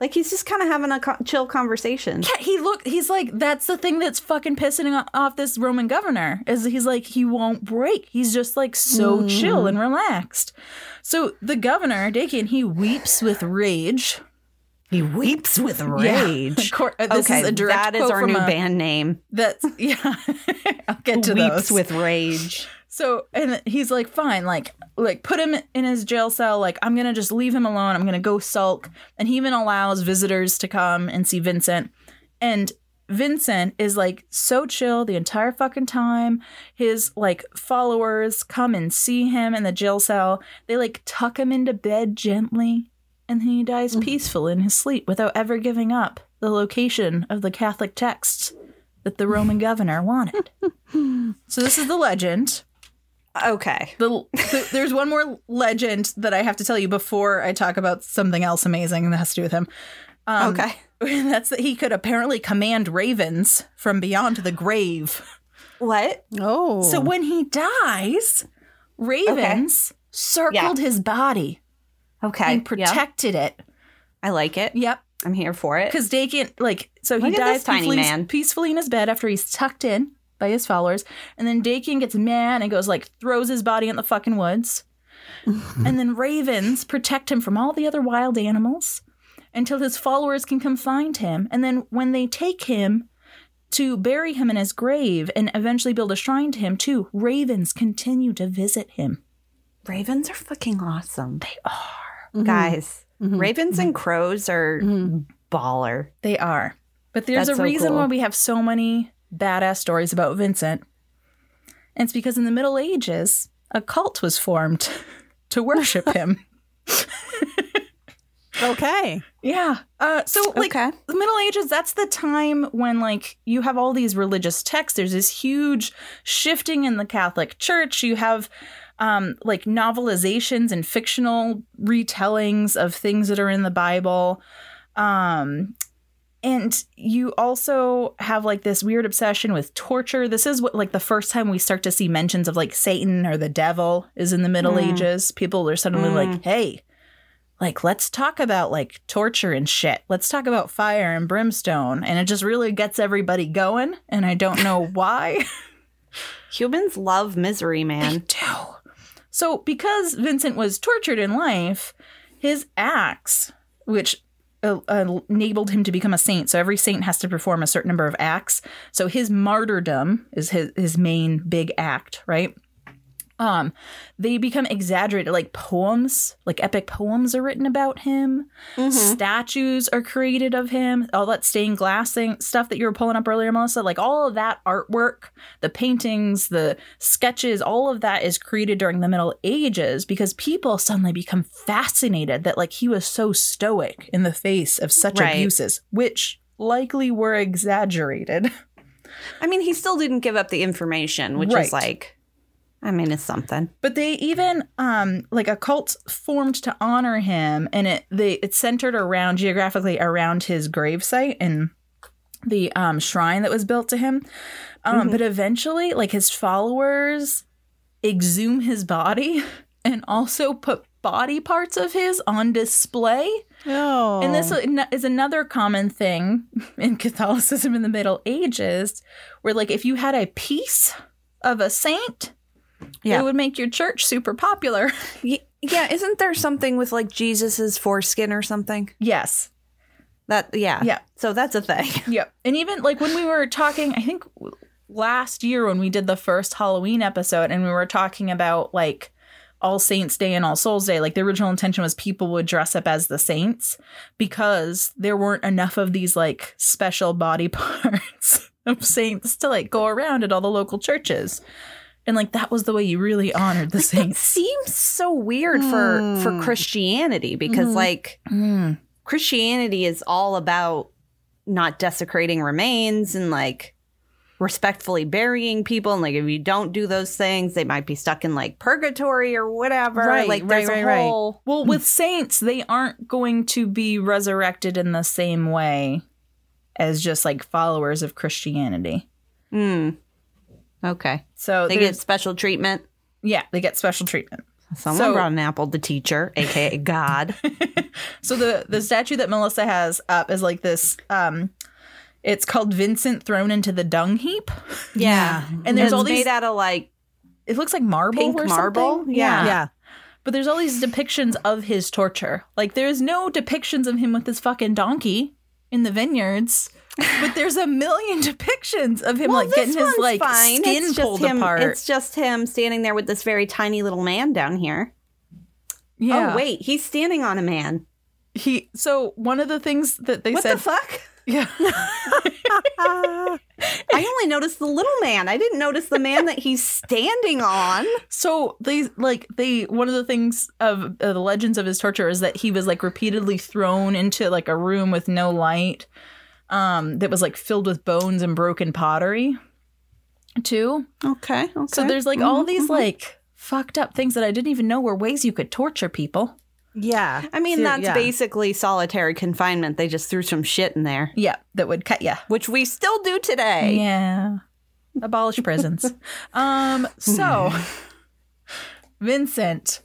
Like, he's just kind of having a co- chill conversation. Yeah, he look, he's like, that's the thing that's fucking pissing off this Roman governor, is he's like, he won't break. He's just like so mm. chill and relaxed. So the governor, Dacian, he weeps with rage. He weeps with rage. Yeah. Cor- uh, this okay, is a direct that quote is our from new a, band name. That's yeah. I'll get to weeps those. Weeps with rage. So and he's like, fine, like like put him in his jail cell. Like, I'm gonna just leave him alone. I'm gonna go sulk. And he even allows visitors to come and see Vincent. And Vincent is like so chill the entire fucking time. His like followers come and see him in the jail cell. They like tuck him into bed gently. And then he dies peaceful in his sleep without ever giving up the location of the Catholic texts that the Roman governor wanted. So this is the legend. Okay. The, the, there's one more legend that I have to tell you before I talk about something else amazing that has to do with him. Um, okay. That's that he could apparently command ravens from beyond the grave. What? Oh. So when he dies, ravens okay. circled yeah. his body. Okay. And protected yep. it. I like it. Yep. I'm here for it. Because Dacian, like, so Look he dies peacefully, man. peacefully in his bed after he's tucked in by his followers. And then Dacian gets mad and goes, like, throws his body in the fucking woods. And then ravens protect him from all the other wild animals until his followers can come find him. And then when they take him to bury him in his grave and eventually build a shrine to him, too, ravens continue to visit him. Ravens are fucking awesome. They are. Mm-hmm. Guys, mm-hmm. ravens and crows are mm-hmm. baller. They are. But there's That's a reason so cool. why we have so many badass stories about Vincent. And it's because in the Middle Ages, a cult was formed to worship him. Okay. Yeah. Uh, so, like, okay. the Middle Ages, that's the time when, like, you have all these religious texts. There's this huge shifting in the Catholic Church. You have... Um, like novelizations and fictional retellings of things that are in the Bible. Um, and you also have like this weird obsession with torture. This is what like the first time we start to see mentions of like Satan or the devil is in the Middle mm. Ages. People are suddenly mm. like, hey, like, let's talk about like torture and shit. Let's talk about fire and brimstone. And it just really gets everybody going. And I don't know why. Humans love misery, man. They do. So because Vincent was tortured in life, his axe, which uh, uh, enabled him to become a saint. So every saint has to perform a certain number of acts. So his martyrdom is his, his main big act, right? Um, they become exaggerated, like poems, like epic poems are written about him. Mm-hmm. Statues are created of him. All that stained glass thing, stuff that you were pulling up earlier, Melissa, like all of that artwork, the paintings, the sketches, all of that is created during the Middle Ages because people suddenly become fascinated that like he was so stoic in the face of such right. abuses, which likely were exaggerated. I mean, he still didn't give up the information, which right. is like. I mean, it's something. But they even, um, like a cult formed to honor him, and it they it's centered around, geographically around his gravesite and the um, shrine that was built to him. Um, mm-hmm. But eventually, like his followers exhume his body and also put body parts of his on display. Oh. And this is another common thing in Catholicism in the Middle Ages, where like if you had a piece of a saint... Yeah. It would make your church super popular. Yeah, isn't there something with like Jesus's foreskin or something? Yes. That yeah. Yeah. So that's a thing. Yeah. And even like when we were talking, I think last year when we did the first Halloween episode and we were talking about like All Saints Day and All Souls Day, like the original intention was people would dress up as the saints because there weren't enough of these like special body parts of saints to like go around at all the local churches. And, like, that was the way you really honored the saints. It seems so weird for, mm. for Christianity because, mm. like, mm. Christianity is all about not desecrating remains and, like, respectfully burying people. And, like, if you don't do those things, they might be stuck in, like, purgatory or whatever. Right, like, there's right, a right, whole... Right. Well, with saints, they aren't going to be resurrected in the same way as just, like, followers of Christianity. Hmm. Okay. So they get special treatment? Yeah, they get special treatment. Someone so, brought an apple to teacher, a k a. God. So the, the statue that Melissa has up is like this. Um, it's called Vincent thrown into the dung heap. Yeah. And there's and all it's these. It's made out of like. It looks like marble pink or marble. Something. Yeah. Yeah. But there's all these depictions of his torture. Like there's no depictions of him with his fucking donkey in the vineyards. But there's a million depictions of him, well, like, getting his, like, fine. skin it's pulled him, apart. It's just him standing there with this very tiny little man down here. Yeah. Oh, wait. He's standing on a man. He. So one of the things that they what said... What the fuck? Yeah. I only noticed the little man. I didn't notice the man that he's standing on. So they, like, they, one of the things of uh, the legends of his torture is that he was, like, repeatedly thrown into, like, a room with no light. Um, that was like filled with bones and broken pottery, too. Okay. Okay. So there's like all mm-hmm, these mm-hmm. like fucked up things that I didn't even know were ways you could torture people. Yeah. I mean, so, that's yeah. basically solitary confinement. They just threw some shit in there. Yeah. That would cut you. Which we still do today. Yeah. Abolish prisons. um. So Vincent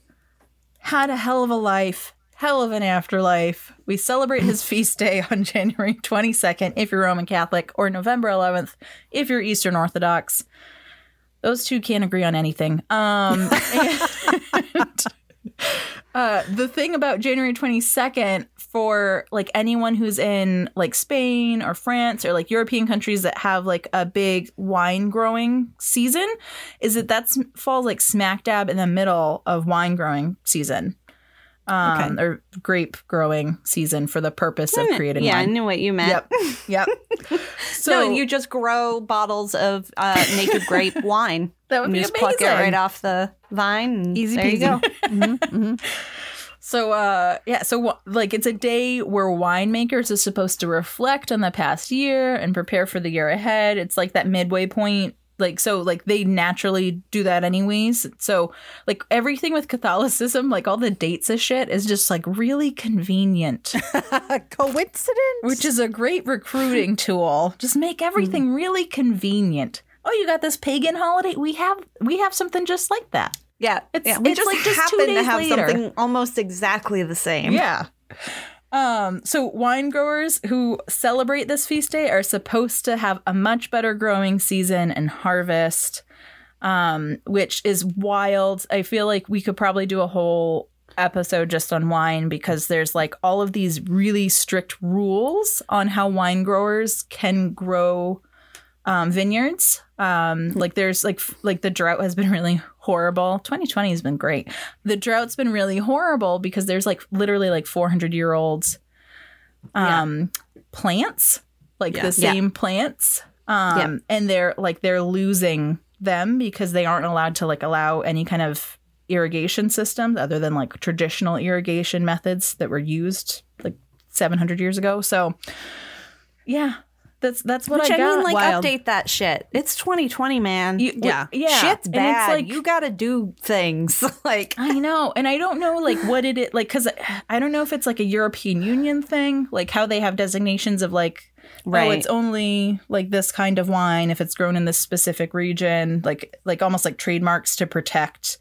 had a hell of a life. Hell of an afterlife. We celebrate his feast day on January twenty-second if you're Roman Catholic, or November eleventh if you're Eastern Orthodox. Those two can't agree on anything. Um, and, uh, the thing about January twenty-second for like anyone who's in like Spain or France or like European countries that have like a big wine growing season is that that falls like smack dab in the middle of wine growing season. Um, okay. Or grape growing season for the purpose of creating yeah, wine. Yeah, I knew what you meant. Yep. Yep. So no, you just grow bottles of uh, naked grape wine. That would be amazing. Just pluck it right off the vine. Easy there peasy. You go. Mm-hmm, mm-hmm. So, uh, yeah, so like it's a day where winemakers are supposed to reflect on the past year and prepare for the year ahead. It's like that midway point. Like, so, like, they naturally do that anyways. So, like, everything with Catholicism, like, all the dates of shit is just, like, really convenient. Coincidence? Which is a great recruiting tool. Just make everything mm. really convenient. Oh, you got this pagan holiday? We have we have something just like that. Yeah. It's, yeah. We it's just like just happen two days to have later. Something almost exactly the same. Yeah. Um, so wine growers who celebrate this feast day are supposed to have a much better growing season and harvest, um, which is wild. I feel like we could probably do a whole episode just on wine, because there's like all of these really strict rules on how wine growers can grow um, vineyards. Um, like there's like like the drought has been really horrible. twenty twenty has been great. The drought's been really horrible because there's like literally like four hundred year old um, yeah. plants, like yeah. the same yeah. plants. Um, yeah. And they're like they're losing them because they aren't allowed to like allow any kind of irrigation systems other than like traditional irrigation methods that were used like seven hundred years ago. So yeah, that's that's what Which I, I got. Mean, like Wild. Update that shit. It's twenty twenty, man. You, yeah. yeah. Shit's and bad. It's like, you got to do things. Like I know. And I don't know like what it is like, cuz I don't know if it's like a European Union thing, like how they have designations of like right. oh, it's only like this kind of wine if it's grown in this specific region, like like almost like trademarks to protect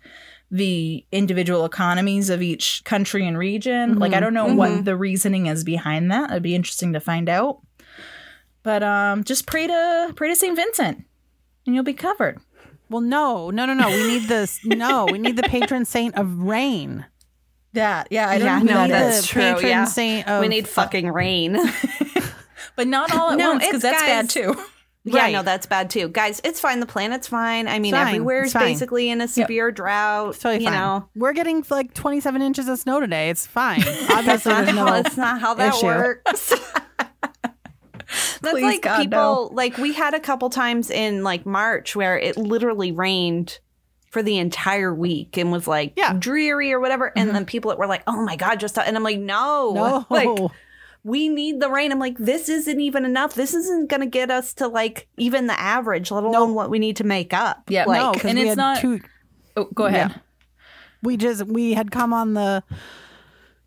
the individual economies of each country and region. Mm-hmm. Like, I don't know mm-hmm. what the reasoning is behind that. It'd be interesting to find out. But um, just pray to pray to Saint Vincent and you'll be covered. Well, no, no, no, no. We need this. No, we need the patron saint of rain. That. Yeah, I don't yeah, know. That's true. Patron yeah. saint of we need fucking rain. But not all at no, once, because that's guys- bad, too. Yeah, right. no, that's bad too. Guys, it's fine. The planet's fine. I mean, fine. everywhere's basically in a severe yep. drought. It's totally you fine. Know. We're getting like twenty-seven inches of snow today. It's fine. Obviously, that's, not no how, that's not how that issue. Works. That's Please, like God, people, no. like we had a couple times in like March where it literally rained for the entire week and was like yeah. dreary or whatever. Mm-hmm. And then people that were like, oh my God, just, and I'm like, no. No. Like, we need the rain. I'm like, this isn't even enough. This isn't going to get us to like even the average, let alone no. what we need to make up. Yeah, like, no, and it's not. Two... Oh, go ahead. Yeah. We just we had come on the.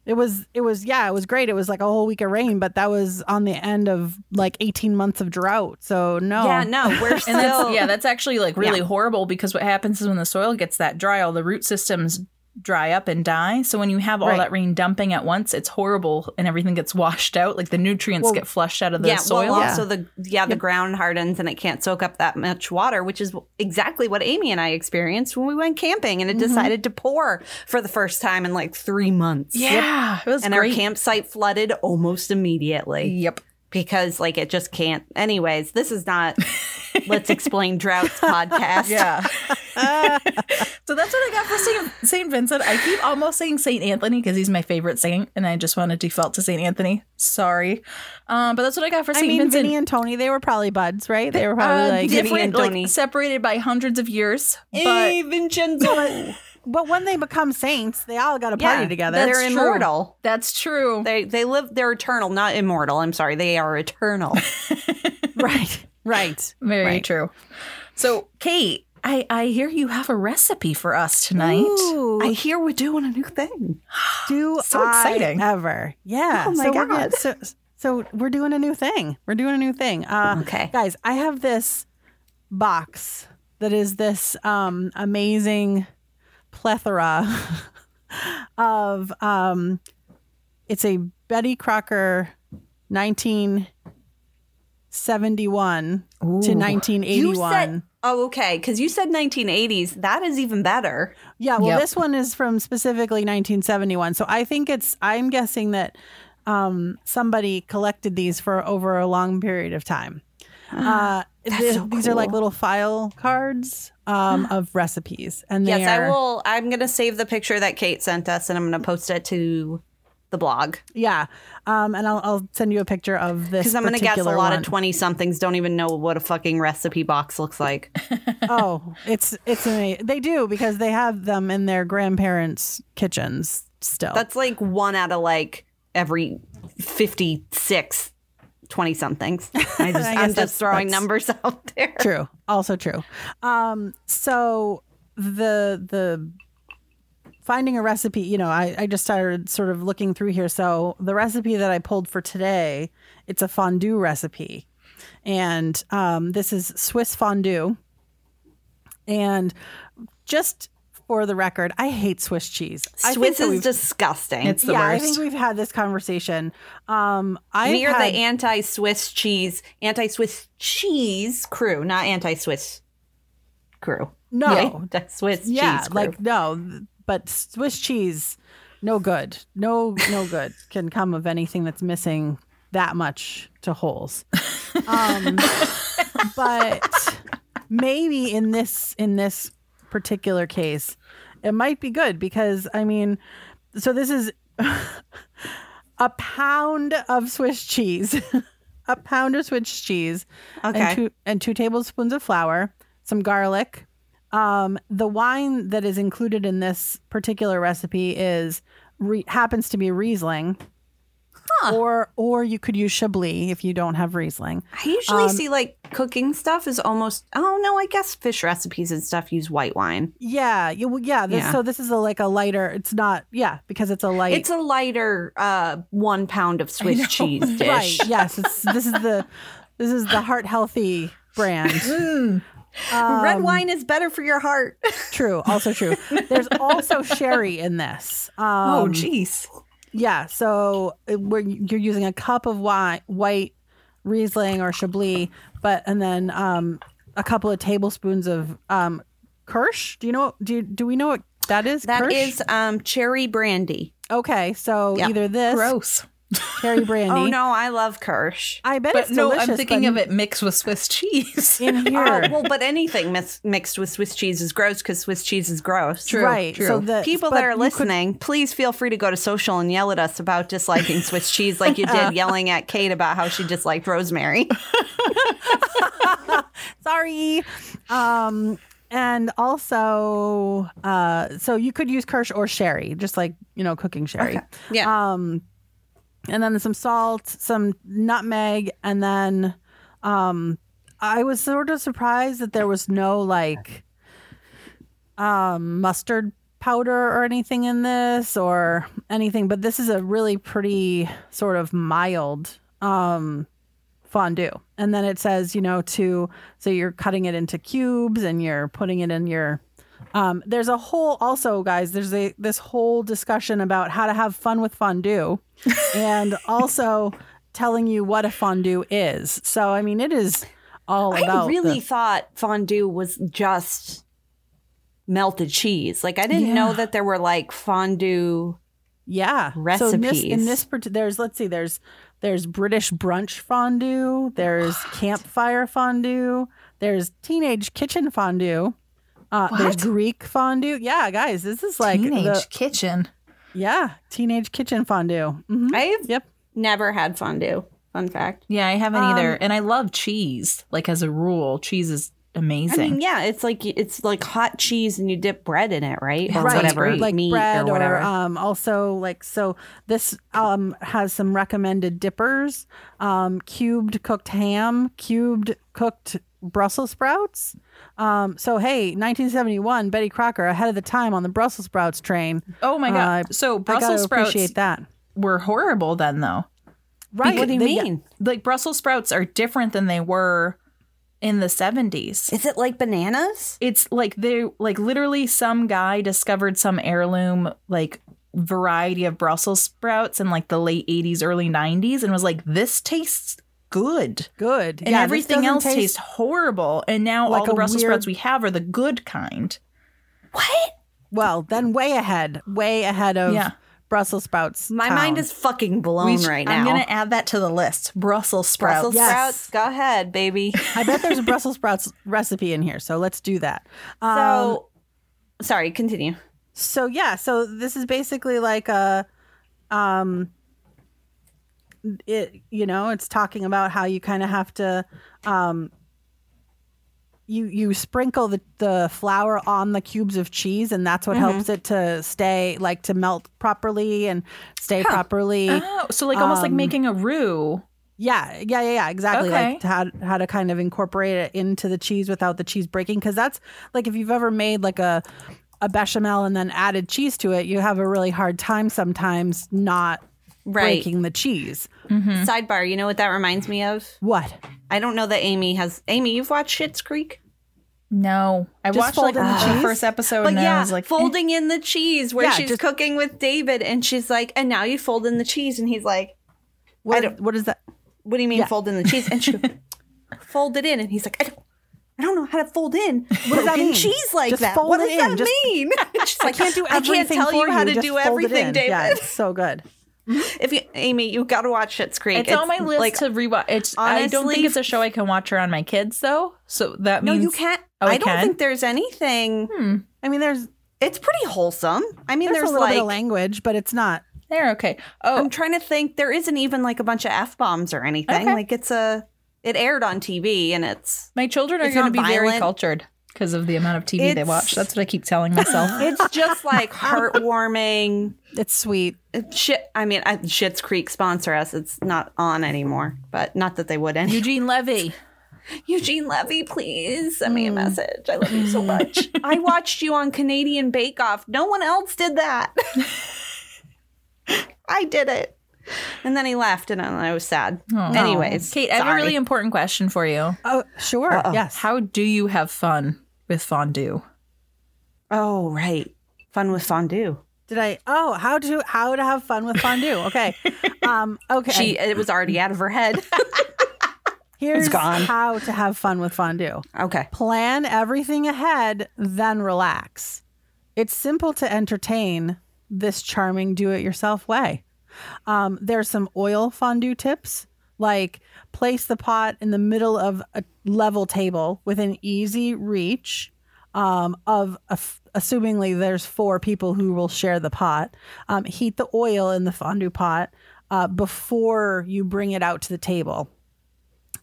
It was it was yeah it was great. It was like a whole week of rain, but that was on the end of like eighteen months of drought. So no, yeah, no, we're still and that's, yeah. That's actually like really yeah. horrible, because what happens is when the soil gets that dry, all the root systems dry up and die. So when you have all right. that rain dumping at once, it's horrible, and everything gets washed out. Like the nutrients well, get flushed out of the yeah, soil. Well, also yeah. the yeah the yeah. ground hardens and it can't soak up that much water, which is exactly what Amy and I experienced when we went camping and it mm-hmm. decided to pour for the first time in like three months. Yeah, yep. It was and great. Our campsite flooded almost immediately. Yep. Because, like, it just can't. Anyways, this is not Let's Explain Droughts podcast. Yeah. So that's what I got for Saint Saint Vincent. I keep almost saying Saint Anthony because he's my favorite saint, and I just want to default to Saint Anthony. Sorry. Um, but that's what I got for Saint Vincent. I mean, Vincent. Vinny and Tony, they were probably buds, right? They were probably, like, uh, Vinny and Tony. Like, separated by hundreds of years. Hey, Vincenzo. But when they become saints, they all got to party yeah, together. They're true. Immortal. That's true. They they live. They're eternal, not immortal. I'm sorry. They are eternal. Right. Right. Very right. true. So, Kate, I, I hear you have a recipe for us tonight. Ooh. I hear we're doing a new thing. Do so exciting. I ever. Yeah. Oh, my so God. We're gonna, so, so we're doing a new thing. We're doing a new thing. Uh, okay. Guys, I have this box that is this um, amazing... plethora of um it's a Betty Crocker nineteen seventy-one Ooh. To nineteen eighty-one. Said, oh okay, because you said nineteen eighties. That is even better. Yeah, well yep. this one is from specifically nineteen seventy-one, so I think it's I'm guessing that um somebody collected these for over a long period of time. Uh, th- so these cool. are like little file cards um, of recipes. And yes, are... I will. I'm going to save the picture that Kate sent us and I'm going to post it to the blog. Yeah. Um, and I'll, I'll send you a picture of this. Because I'm going to guess a lot one. Of twenty somethings don't even know what a fucking recipe box looks like. Oh, it's it's amazing. They do, because they have them in their grandparents' kitchens still. That's like one out of like every fifty-six twenty somethings. I just, I I'm just throwing numbers out there. True. Also true. Um, so the the finding a recipe, you know, I, I just started sort of looking through here. So the recipe that I pulled for today, it's a fondue recipe. And um, this is Swiss fondue. And just for the record, I hate Swiss cheese. Swiss is disgusting. It's the yeah, worst. I think we've had this conversation. Um, I We are had, the anti-Swiss cheese, anti-Swiss cheese crew, not anti-Swiss crew. No. Right? Swiss yeah, cheese crew. Like, no, but Swiss cheese no good, no no good can come of anything that's missing that much to holes. Um, but maybe in this in this particular case, it might be good because I mean, so this is a pound of Swiss cheese, a pound of Swiss cheese, okay, and two, and two tablespoons of flour, some garlic. Um, the wine that is included in this particular recipe is re- happens to be Riesling, huh. or or you could use Chablis if you don't have Riesling. I usually um, see like cooking stuff is almost oh no, I guess fish recipes and stuff use white wine. Yeah, you, yeah, this, yeah. So this is a, like a lighter. It's not yeah because it's a light. It's a lighter uh, one pound of Swiss cheese dish. Right. Yes. It's, this is the this is the heart healthy brand. Mm. Um, Red wine is better for your heart. True. Also true. There's also sherry in this. Um, oh, geez. Yeah. So we're, you're using a cup of wine, white Riesling or Chablis, but and then um, a couple of tablespoons of um, Kirsch. Do you know? Do do we know what that is? That Kirsch? is um, cherry brandy. Okay. So yep. either this. Gross. Cherry brandy. Oh no, I love Kirsch. I bet but it's delicious. No, I'm thinking of it mixed with Swiss cheese. In here. Uh, well, but anything mis- mixed with Swiss cheese is gross because Swiss cheese is gross. True, right. True. So the people that are listening, could... please feel free to go to social and yell at us about disliking Swiss cheese like you did yelling at Kate about how she disliked rosemary. Sorry. Um And also uh so you could use Kirsch or sherry, just like, you know, cooking sherry. Okay. Yeah. Um And then some salt, some nutmeg, and then um, I was sort of surprised that there was no like um, mustard powder or anything in this or anything. But this is a really pretty sort of mild um, fondue. And then it says, you know, to so you're cutting it into cubes and you're putting it in your. Um, there's a whole also, guys, there's a, this whole discussion about how to have fun with fondue and also telling you what a fondue is. So, I mean, it is all I about. I really the... thought fondue was just melted cheese. Like, I didn't yeah. know that there were like fondue yeah. recipes. So in this, in this part- there's, let's see, there's, there's British brunch fondue. There's what? Campfire fondue. There's teenage kitchen fondue. Uh, there's Greek fondue. Yeah, guys, this is like teenage the, kitchen. Yeah, teenage kitchen fondue. Mm-hmm. I've yep. never had fondue. Fun fact. Yeah, I haven't um, either. And I love cheese. Like as a rule, cheese is amazing. I mean, yeah, it's like it's like hot cheese, and you dip bread in it, right? Yeah, or right. whatever, like meat bread or whatever. Or, um, also, like so, this um has some recommended dippers: um, cubed cooked ham, cubed cooked Brussels sprouts. Um, so, hey, nineteen seventy-one, Betty Crocker, ahead of the time on the Brussels sprouts train. Oh, my God. Uh, so Brussels sprouts appreciate that. Were horrible then, though. Right. Because what do you they, mean? Like Brussels sprouts are different than they were in the seventies. Is it like bananas? It's like they like literally some guy discovered some heirloom like variety of Brussels sprouts in like the late eighties, early nineties and was like, this tastes good. Good. And yeah, everything else taste tastes horrible. And now like all the Brussels weird... sprouts we have are the good kind. What? Well, then way ahead. Way ahead of yeah. Brussels sprouts. My town. mind is fucking blown sh- right now. I'm going to add that to the list. Brussels sprouts. Brussels yes. sprouts. Go ahead, baby. I bet there's a Brussels sprouts recipe in here. So let's do that. Um, so, sorry, continue. So, yeah. So this is basically like a... um. It you know it's talking about how you kind of have to um you you sprinkle the, the flour on the cubes of cheese and that's what mm-hmm. helps it to stay like to melt properly and stay huh. properly oh, so like almost um, like making a roux yeah yeah yeah, yeah exactly okay. like how, how to kind of incorporate it into the cheese without the cheese breaking because that's like if you've ever made like a a bechamel and then added cheese to it you have a really hard time sometimes not Right. breaking the cheese. Mm-hmm. Sidebar, you know what that reminds me of? What? I don't know that Amy has... Amy, you've watched Schitt's Creek? No. I just watched like in the uh, first episode but and yeah, I was like... folding in the cheese where yeah, she's just... cooking with David and she's like, and now you fold in the cheese and he's like... What, what is that? What do you mean yeah. fold in the cheese? And she goes, fold it in and he's like, I don't... I don't know how to fold in. What does that mean? Cheese like just that. Fold what does that just, mean? Just, I can't do everything. I can't tell you how to do everything, David. Yeah, it's so good. If you, Amy, you got to watch Schitt's Creek. It's, it's on my list like, to rewatch. It's, honestly, I don't think it's a show I can watch around my kids, though. So that means no, you can't. Oh, I, I don't can? think there's anything. Hmm. I mean, there's. It's pretty wholesome. I mean, there's, there's a little like, bit of language, but it's not. They're okay. Oh, I'm trying to think. There isn't even like a bunch of F-bombs or anything. Okay. Like it's a. It aired on T V, and it's my children are going to be violent. Very cultured because of the amount of T V it's, they watch. That's what I keep telling myself. It's just like heartwarming. It's sweet. It's shit. I mean, I, Schitt's Creek sponsor us. It's not on anymore, but not that they would. Anymore. Eugene Levy. Eugene Levy, please send me a message. I love you so much. I watched you on Canadian Bake Off. No one else did that. I did it. And then he left, and I was sad. Oh. Anyways, Kate, sorry. I have a really important question for you. Oh, sure. Uh-oh. Yes. How do you have fun with fondue? Oh, right. Fun with fondue. Did I? Oh, how to how to have fun with fondue? Okay. um. Okay. She. It was already out of her head. Here's how to have fun with fondue. Okay. Plan everything ahead, then relax. It's simple to entertain this charming do-it-yourself way. Um, there's some oil fondue tips, like place the pot in the middle of a level table with an easy reach um, of, a f- assumingly there's four people who will share the pot. Um, heat the oil in the fondue pot uh, before you bring it out to the table.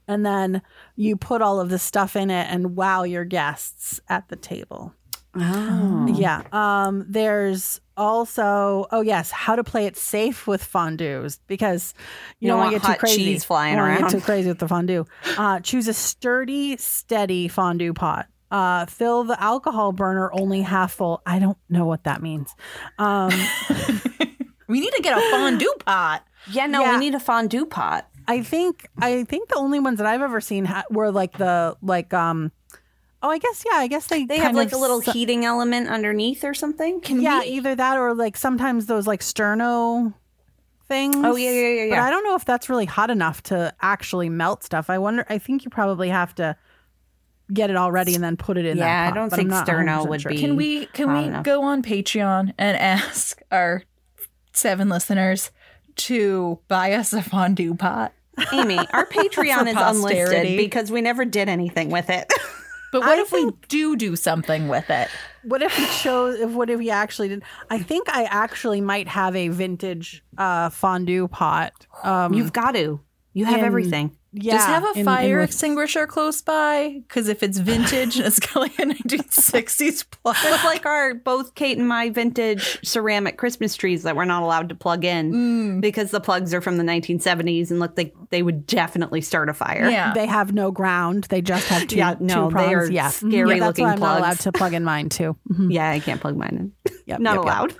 And then you put all of the stuff in it and wow your guests at the table. Oh. Yeah. Um, there's also, oh, yes, how to play it safe with fondues because you, you don't want to get too crazy. Cheese flying you don't around. Get too crazy with the fondue. Uh, choose a sturdy, steady fondue pot. Uh, fill the alcohol burner only half full. I don't know what that means. Um, we need to get a fondue pot. Yeah, no, yeah. we need a fondue pot. I think I think the only ones that I've ever seen ha- were like the like um. Oh, I guess, yeah, I guess they They have like a little su- heating element underneath or something. Can yeah, we? either that or like sometimes those like sterno things. Oh, yeah, yeah, yeah, yeah. But I don't know if that's really hot enough to actually melt stuff. I wonder, I think you probably have to get it all ready and then put it in yeah, that pot. Yeah, I don't think sterno would sure. be Can we, can we enough. go on Patreon and ask our seven listeners to buy us a fondue pot? Amy, our Patreon is unlisted because we never did anything with it. But what I if think, we do do something with it? What if we chose? If what if we actually did? I think I actually might have a vintage uh, fondue pot. Um, You've got to. You have in, everything. Yeah, just have a in, fire in extinguisher close by, because if it's vintage and it's got like a nineteen sixties plug, it's like our both Kate and my vintage ceramic Christmas trees that we're not allowed to plug in mm. because the plugs are from the nineteen seventies and look like they would definitely start a fire. Yeah, they have no ground; they just have two. Yeah, no, two prongs. They are yeah. scary yeah, that's looking why I'm plugs. Not allowed to plug in mine too. Mm-hmm. Yeah, I can't plug mine in. Yep, not yep, allowed. Yep.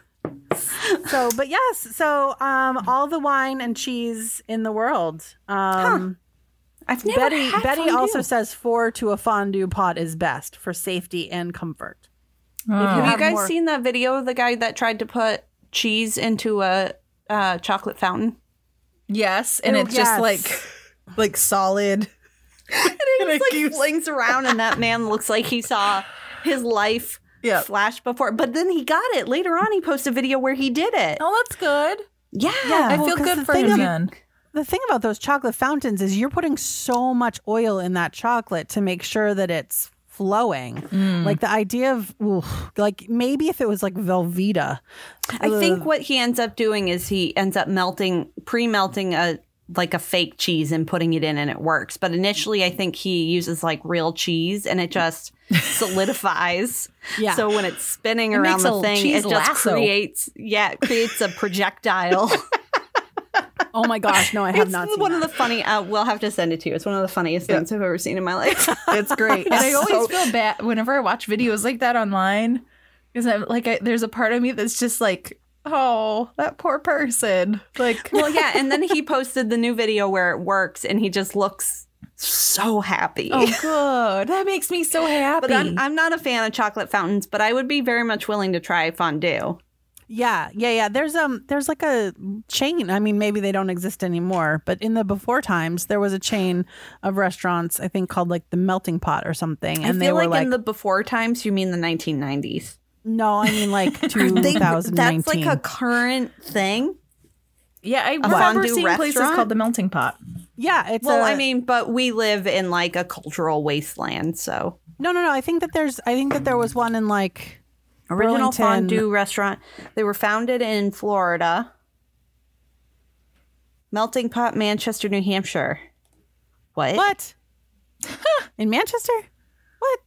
So, but yes, so um, all the wine and cheese in the world. Um, huh. I've never Betty, had Betty fondue. Also says four to a fondue pot is best for safety and comfort. Oh. If you have, have you guys more... seen that video of the guy that tried to put cheese into a uh, chocolate fountain? Yes, and oh, it's yes. just like like solid. And it and just it like keeps... flings around, and that man looks like he saw his life yep. flash before. But then he got it later on. He posted a video where he did it. Oh, that's good. Yeah, yeah well, I feel good for him then. The thing about those chocolate fountains is you're putting so much oil in that chocolate to make sure that it's flowing. Mm. Like the idea of oof, like maybe if it was like Velveeta. I ugh. think what he ends up doing is he ends up melting, pre-melting a like a fake cheese and putting it in and it works. But initially, I think he uses like real cheese and it just solidifies. Yeah. So when it's spinning it around the thing, it just lasso. creates. Yeah, it creates a projectile. Oh, my gosh. No, I have it's not seen one that. Of the funny. Uh, we'll have to send it to you. It's one of the funniest yeah. things I've ever seen in my life. It's great. And I always so... feel bad whenever I watch videos like that online. Because I'm like, I, there's a part of me that's just like, oh, that poor person. Like, well, yeah. And then he posted the new video where it works and he just looks so happy. Oh, good. That makes me so happy. But I'm, I'm not a fan of chocolate fountains, but I would be very much willing to try fondue. Yeah, yeah, yeah. There's um, there's like a chain. I mean, maybe they don't exist anymore, but in the before times, there was a chain of restaurants, I think called like the Melting Pot or something. And I feel they like, like in the before times, you mean the nineteen nineties? No, I mean like two thousand nineteen. That's like a current thing. Yeah, I remember seeing restaurant? places called the Melting Pot. Yeah, it's well, a, I mean, but we live in like a cultural wasteland, so no, no, no. I think that there's, I think that there was one in like. Original Burlington. Fondue restaurant. They were founded in Florida. Melting Pot, Manchester, New Hampshire. What? What? In Manchester? What?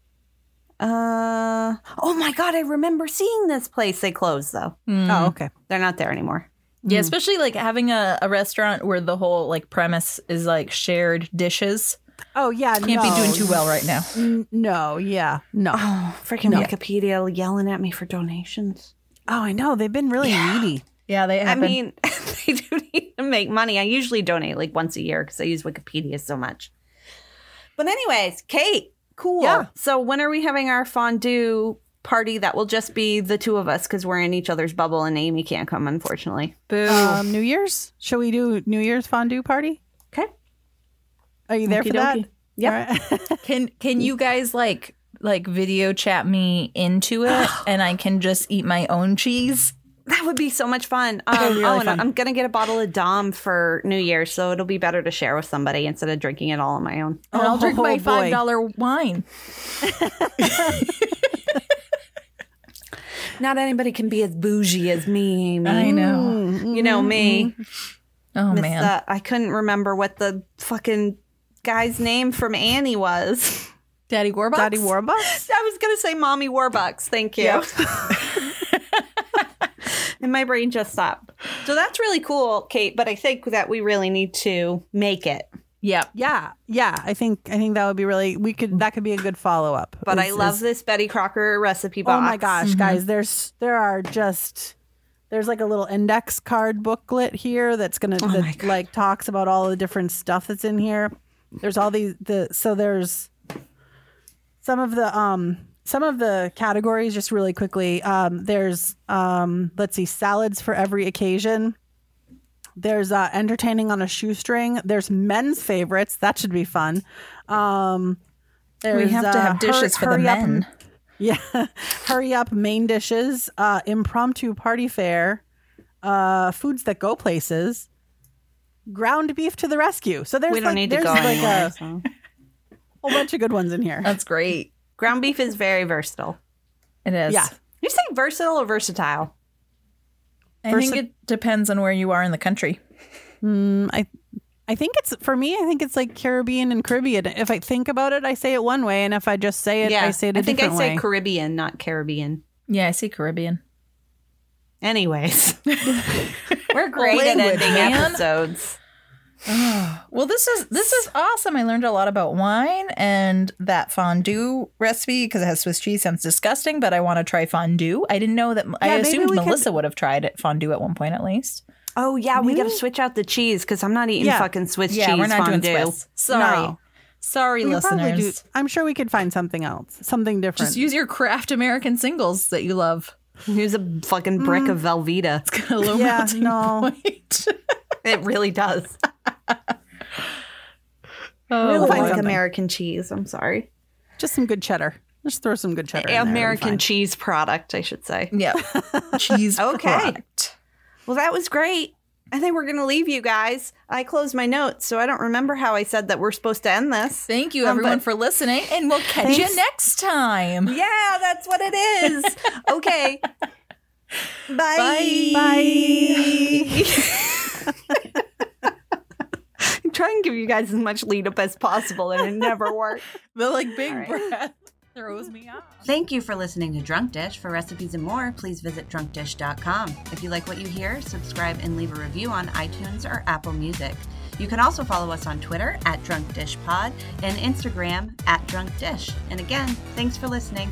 Uh. Oh my God! I remember seeing this place. They closed though. Mm. Oh, okay. They're not there anymore. Yeah, mm. especially like having a, a restaurant where the whole like premise is like shared dishes. Oh, yeah. Can't no. be doing too well right now. N- no, yeah, no. Oh, freaking no. Wikipedia yelling at me for donations. Oh, I know. They've been really yeah. needy. Yeah, they have. I been. mean, they do need to make money. I usually donate like once a year because I use Wikipedia so much. But anyways, Kate, cool. Yeah. So when are we having our fondue party that will just be the two of us because we're in each other's bubble and Amy can't come, unfortunately? Boo. Um, New Year's? Shall we do New Year's fondue party? Are you there Okey for dokey. that? Yeah. Right. Can can you guys like like video chat me into it and I can just eat my own cheese? That would be so much fun. Um, really oh, fun. No, I'm going to get a bottle of Dom for New Year's, so it'll be better to share with somebody instead of drinking it all on my own. And oh, I'll drink my five dollars boy. wine. Not anybody can be as bougie as me, Amy. I know. Mm-hmm. You know me. Oh, Miss, man. Uh, I couldn't remember what the fucking... guy's name from Annie was Daddy Warbucks. Daddy Warbucks. I was gonna say Mommy Warbucks. Thank you. Yep. And my brain just stopped. So that's really cool, Kate. But I think that we really need to make it. Yeah, yeah, yeah. I think I think that would be really we could that could be a good follow up. But is, I love is... this Betty Crocker recipe box. Oh my gosh, mm-hmm. guys! There's there are just. There's like a little index card booklet here that's gonna oh that, like talks about all the different stuff that's in here. There's all these the so there's some of the um some of the categories just really quickly. Um, there's um let's see salads for every occasion. There's uh, entertaining on a shoestring. There's men's favorites. That should be fun. Um, we have to have uh, dishes hur- for the men. Up, yeah, hurry up main dishes. Uh, impromptu party fare. Uh, foods that go places. Ground beef to the rescue. So there's we don't like, need to go like anywhere, a so. whole bunch of good ones in here. That's great. Ground beef is very versatile. It is. Yeah. You say versatile or versatile? I Versa- think it depends on where you are in the country. Mm, I, I think it's for me. I think it's like Caribbean and Caribbean. If I think about it, I say it one way, and if I just say it, yeah. I say it a different way. I think I say way. Caribbean, not Caribbean. Yeah, I say Caribbean. Anyways, we're great Language, at ending man. episodes. Oh, well, this is this is awesome. I learned a lot about wine and that fondue recipe because it has Swiss cheese. Sounds disgusting, but I want to try fondue. I didn't know that. Yeah, I assumed Melissa could... would have tried it, fondue at one point at least. Oh, yeah. Maybe? We got to switch out the cheese because I'm not eating yeah. fucking Swiss yeah, cheese we're not fondue. Doing Swiss. Sorry. No. Sorry, we listeners. I'm sure we could find something else, something different. Just use your Kraft American singles that you love. Here's a fucking brick mm. of Velveeta. It's got a low yeah, melting no. point. It really does. Oh, really like American cheese. I'm sorry. Just some good cheddar. Just throw some good cheddar in there. American cheese product, I should say. Yeah. Cheese okay. product. Well, that was great. I think we're going to leave you guys. I closed my notes, so I don't remember how I said that we're supposed to end this. Thank you, everyone, um, but, for listening, and we'll catch thanks. you next time. Yeah, that's what it is. Okay. Bye. Bye. Bye. I'm trying to give you guys as much lead up as possible, and it never worked. The like big right. breath throws me off. Thank you for listening to Drunk Dish. For recipes and more, please visit drunk dish dot com. If you like what you hear, subscribe and leave a review on iTunes or Apple Music. You can also follow us on Twitter at Drunk Dish Pod and Instagram at Drunk Dish. And again, thanks for listening.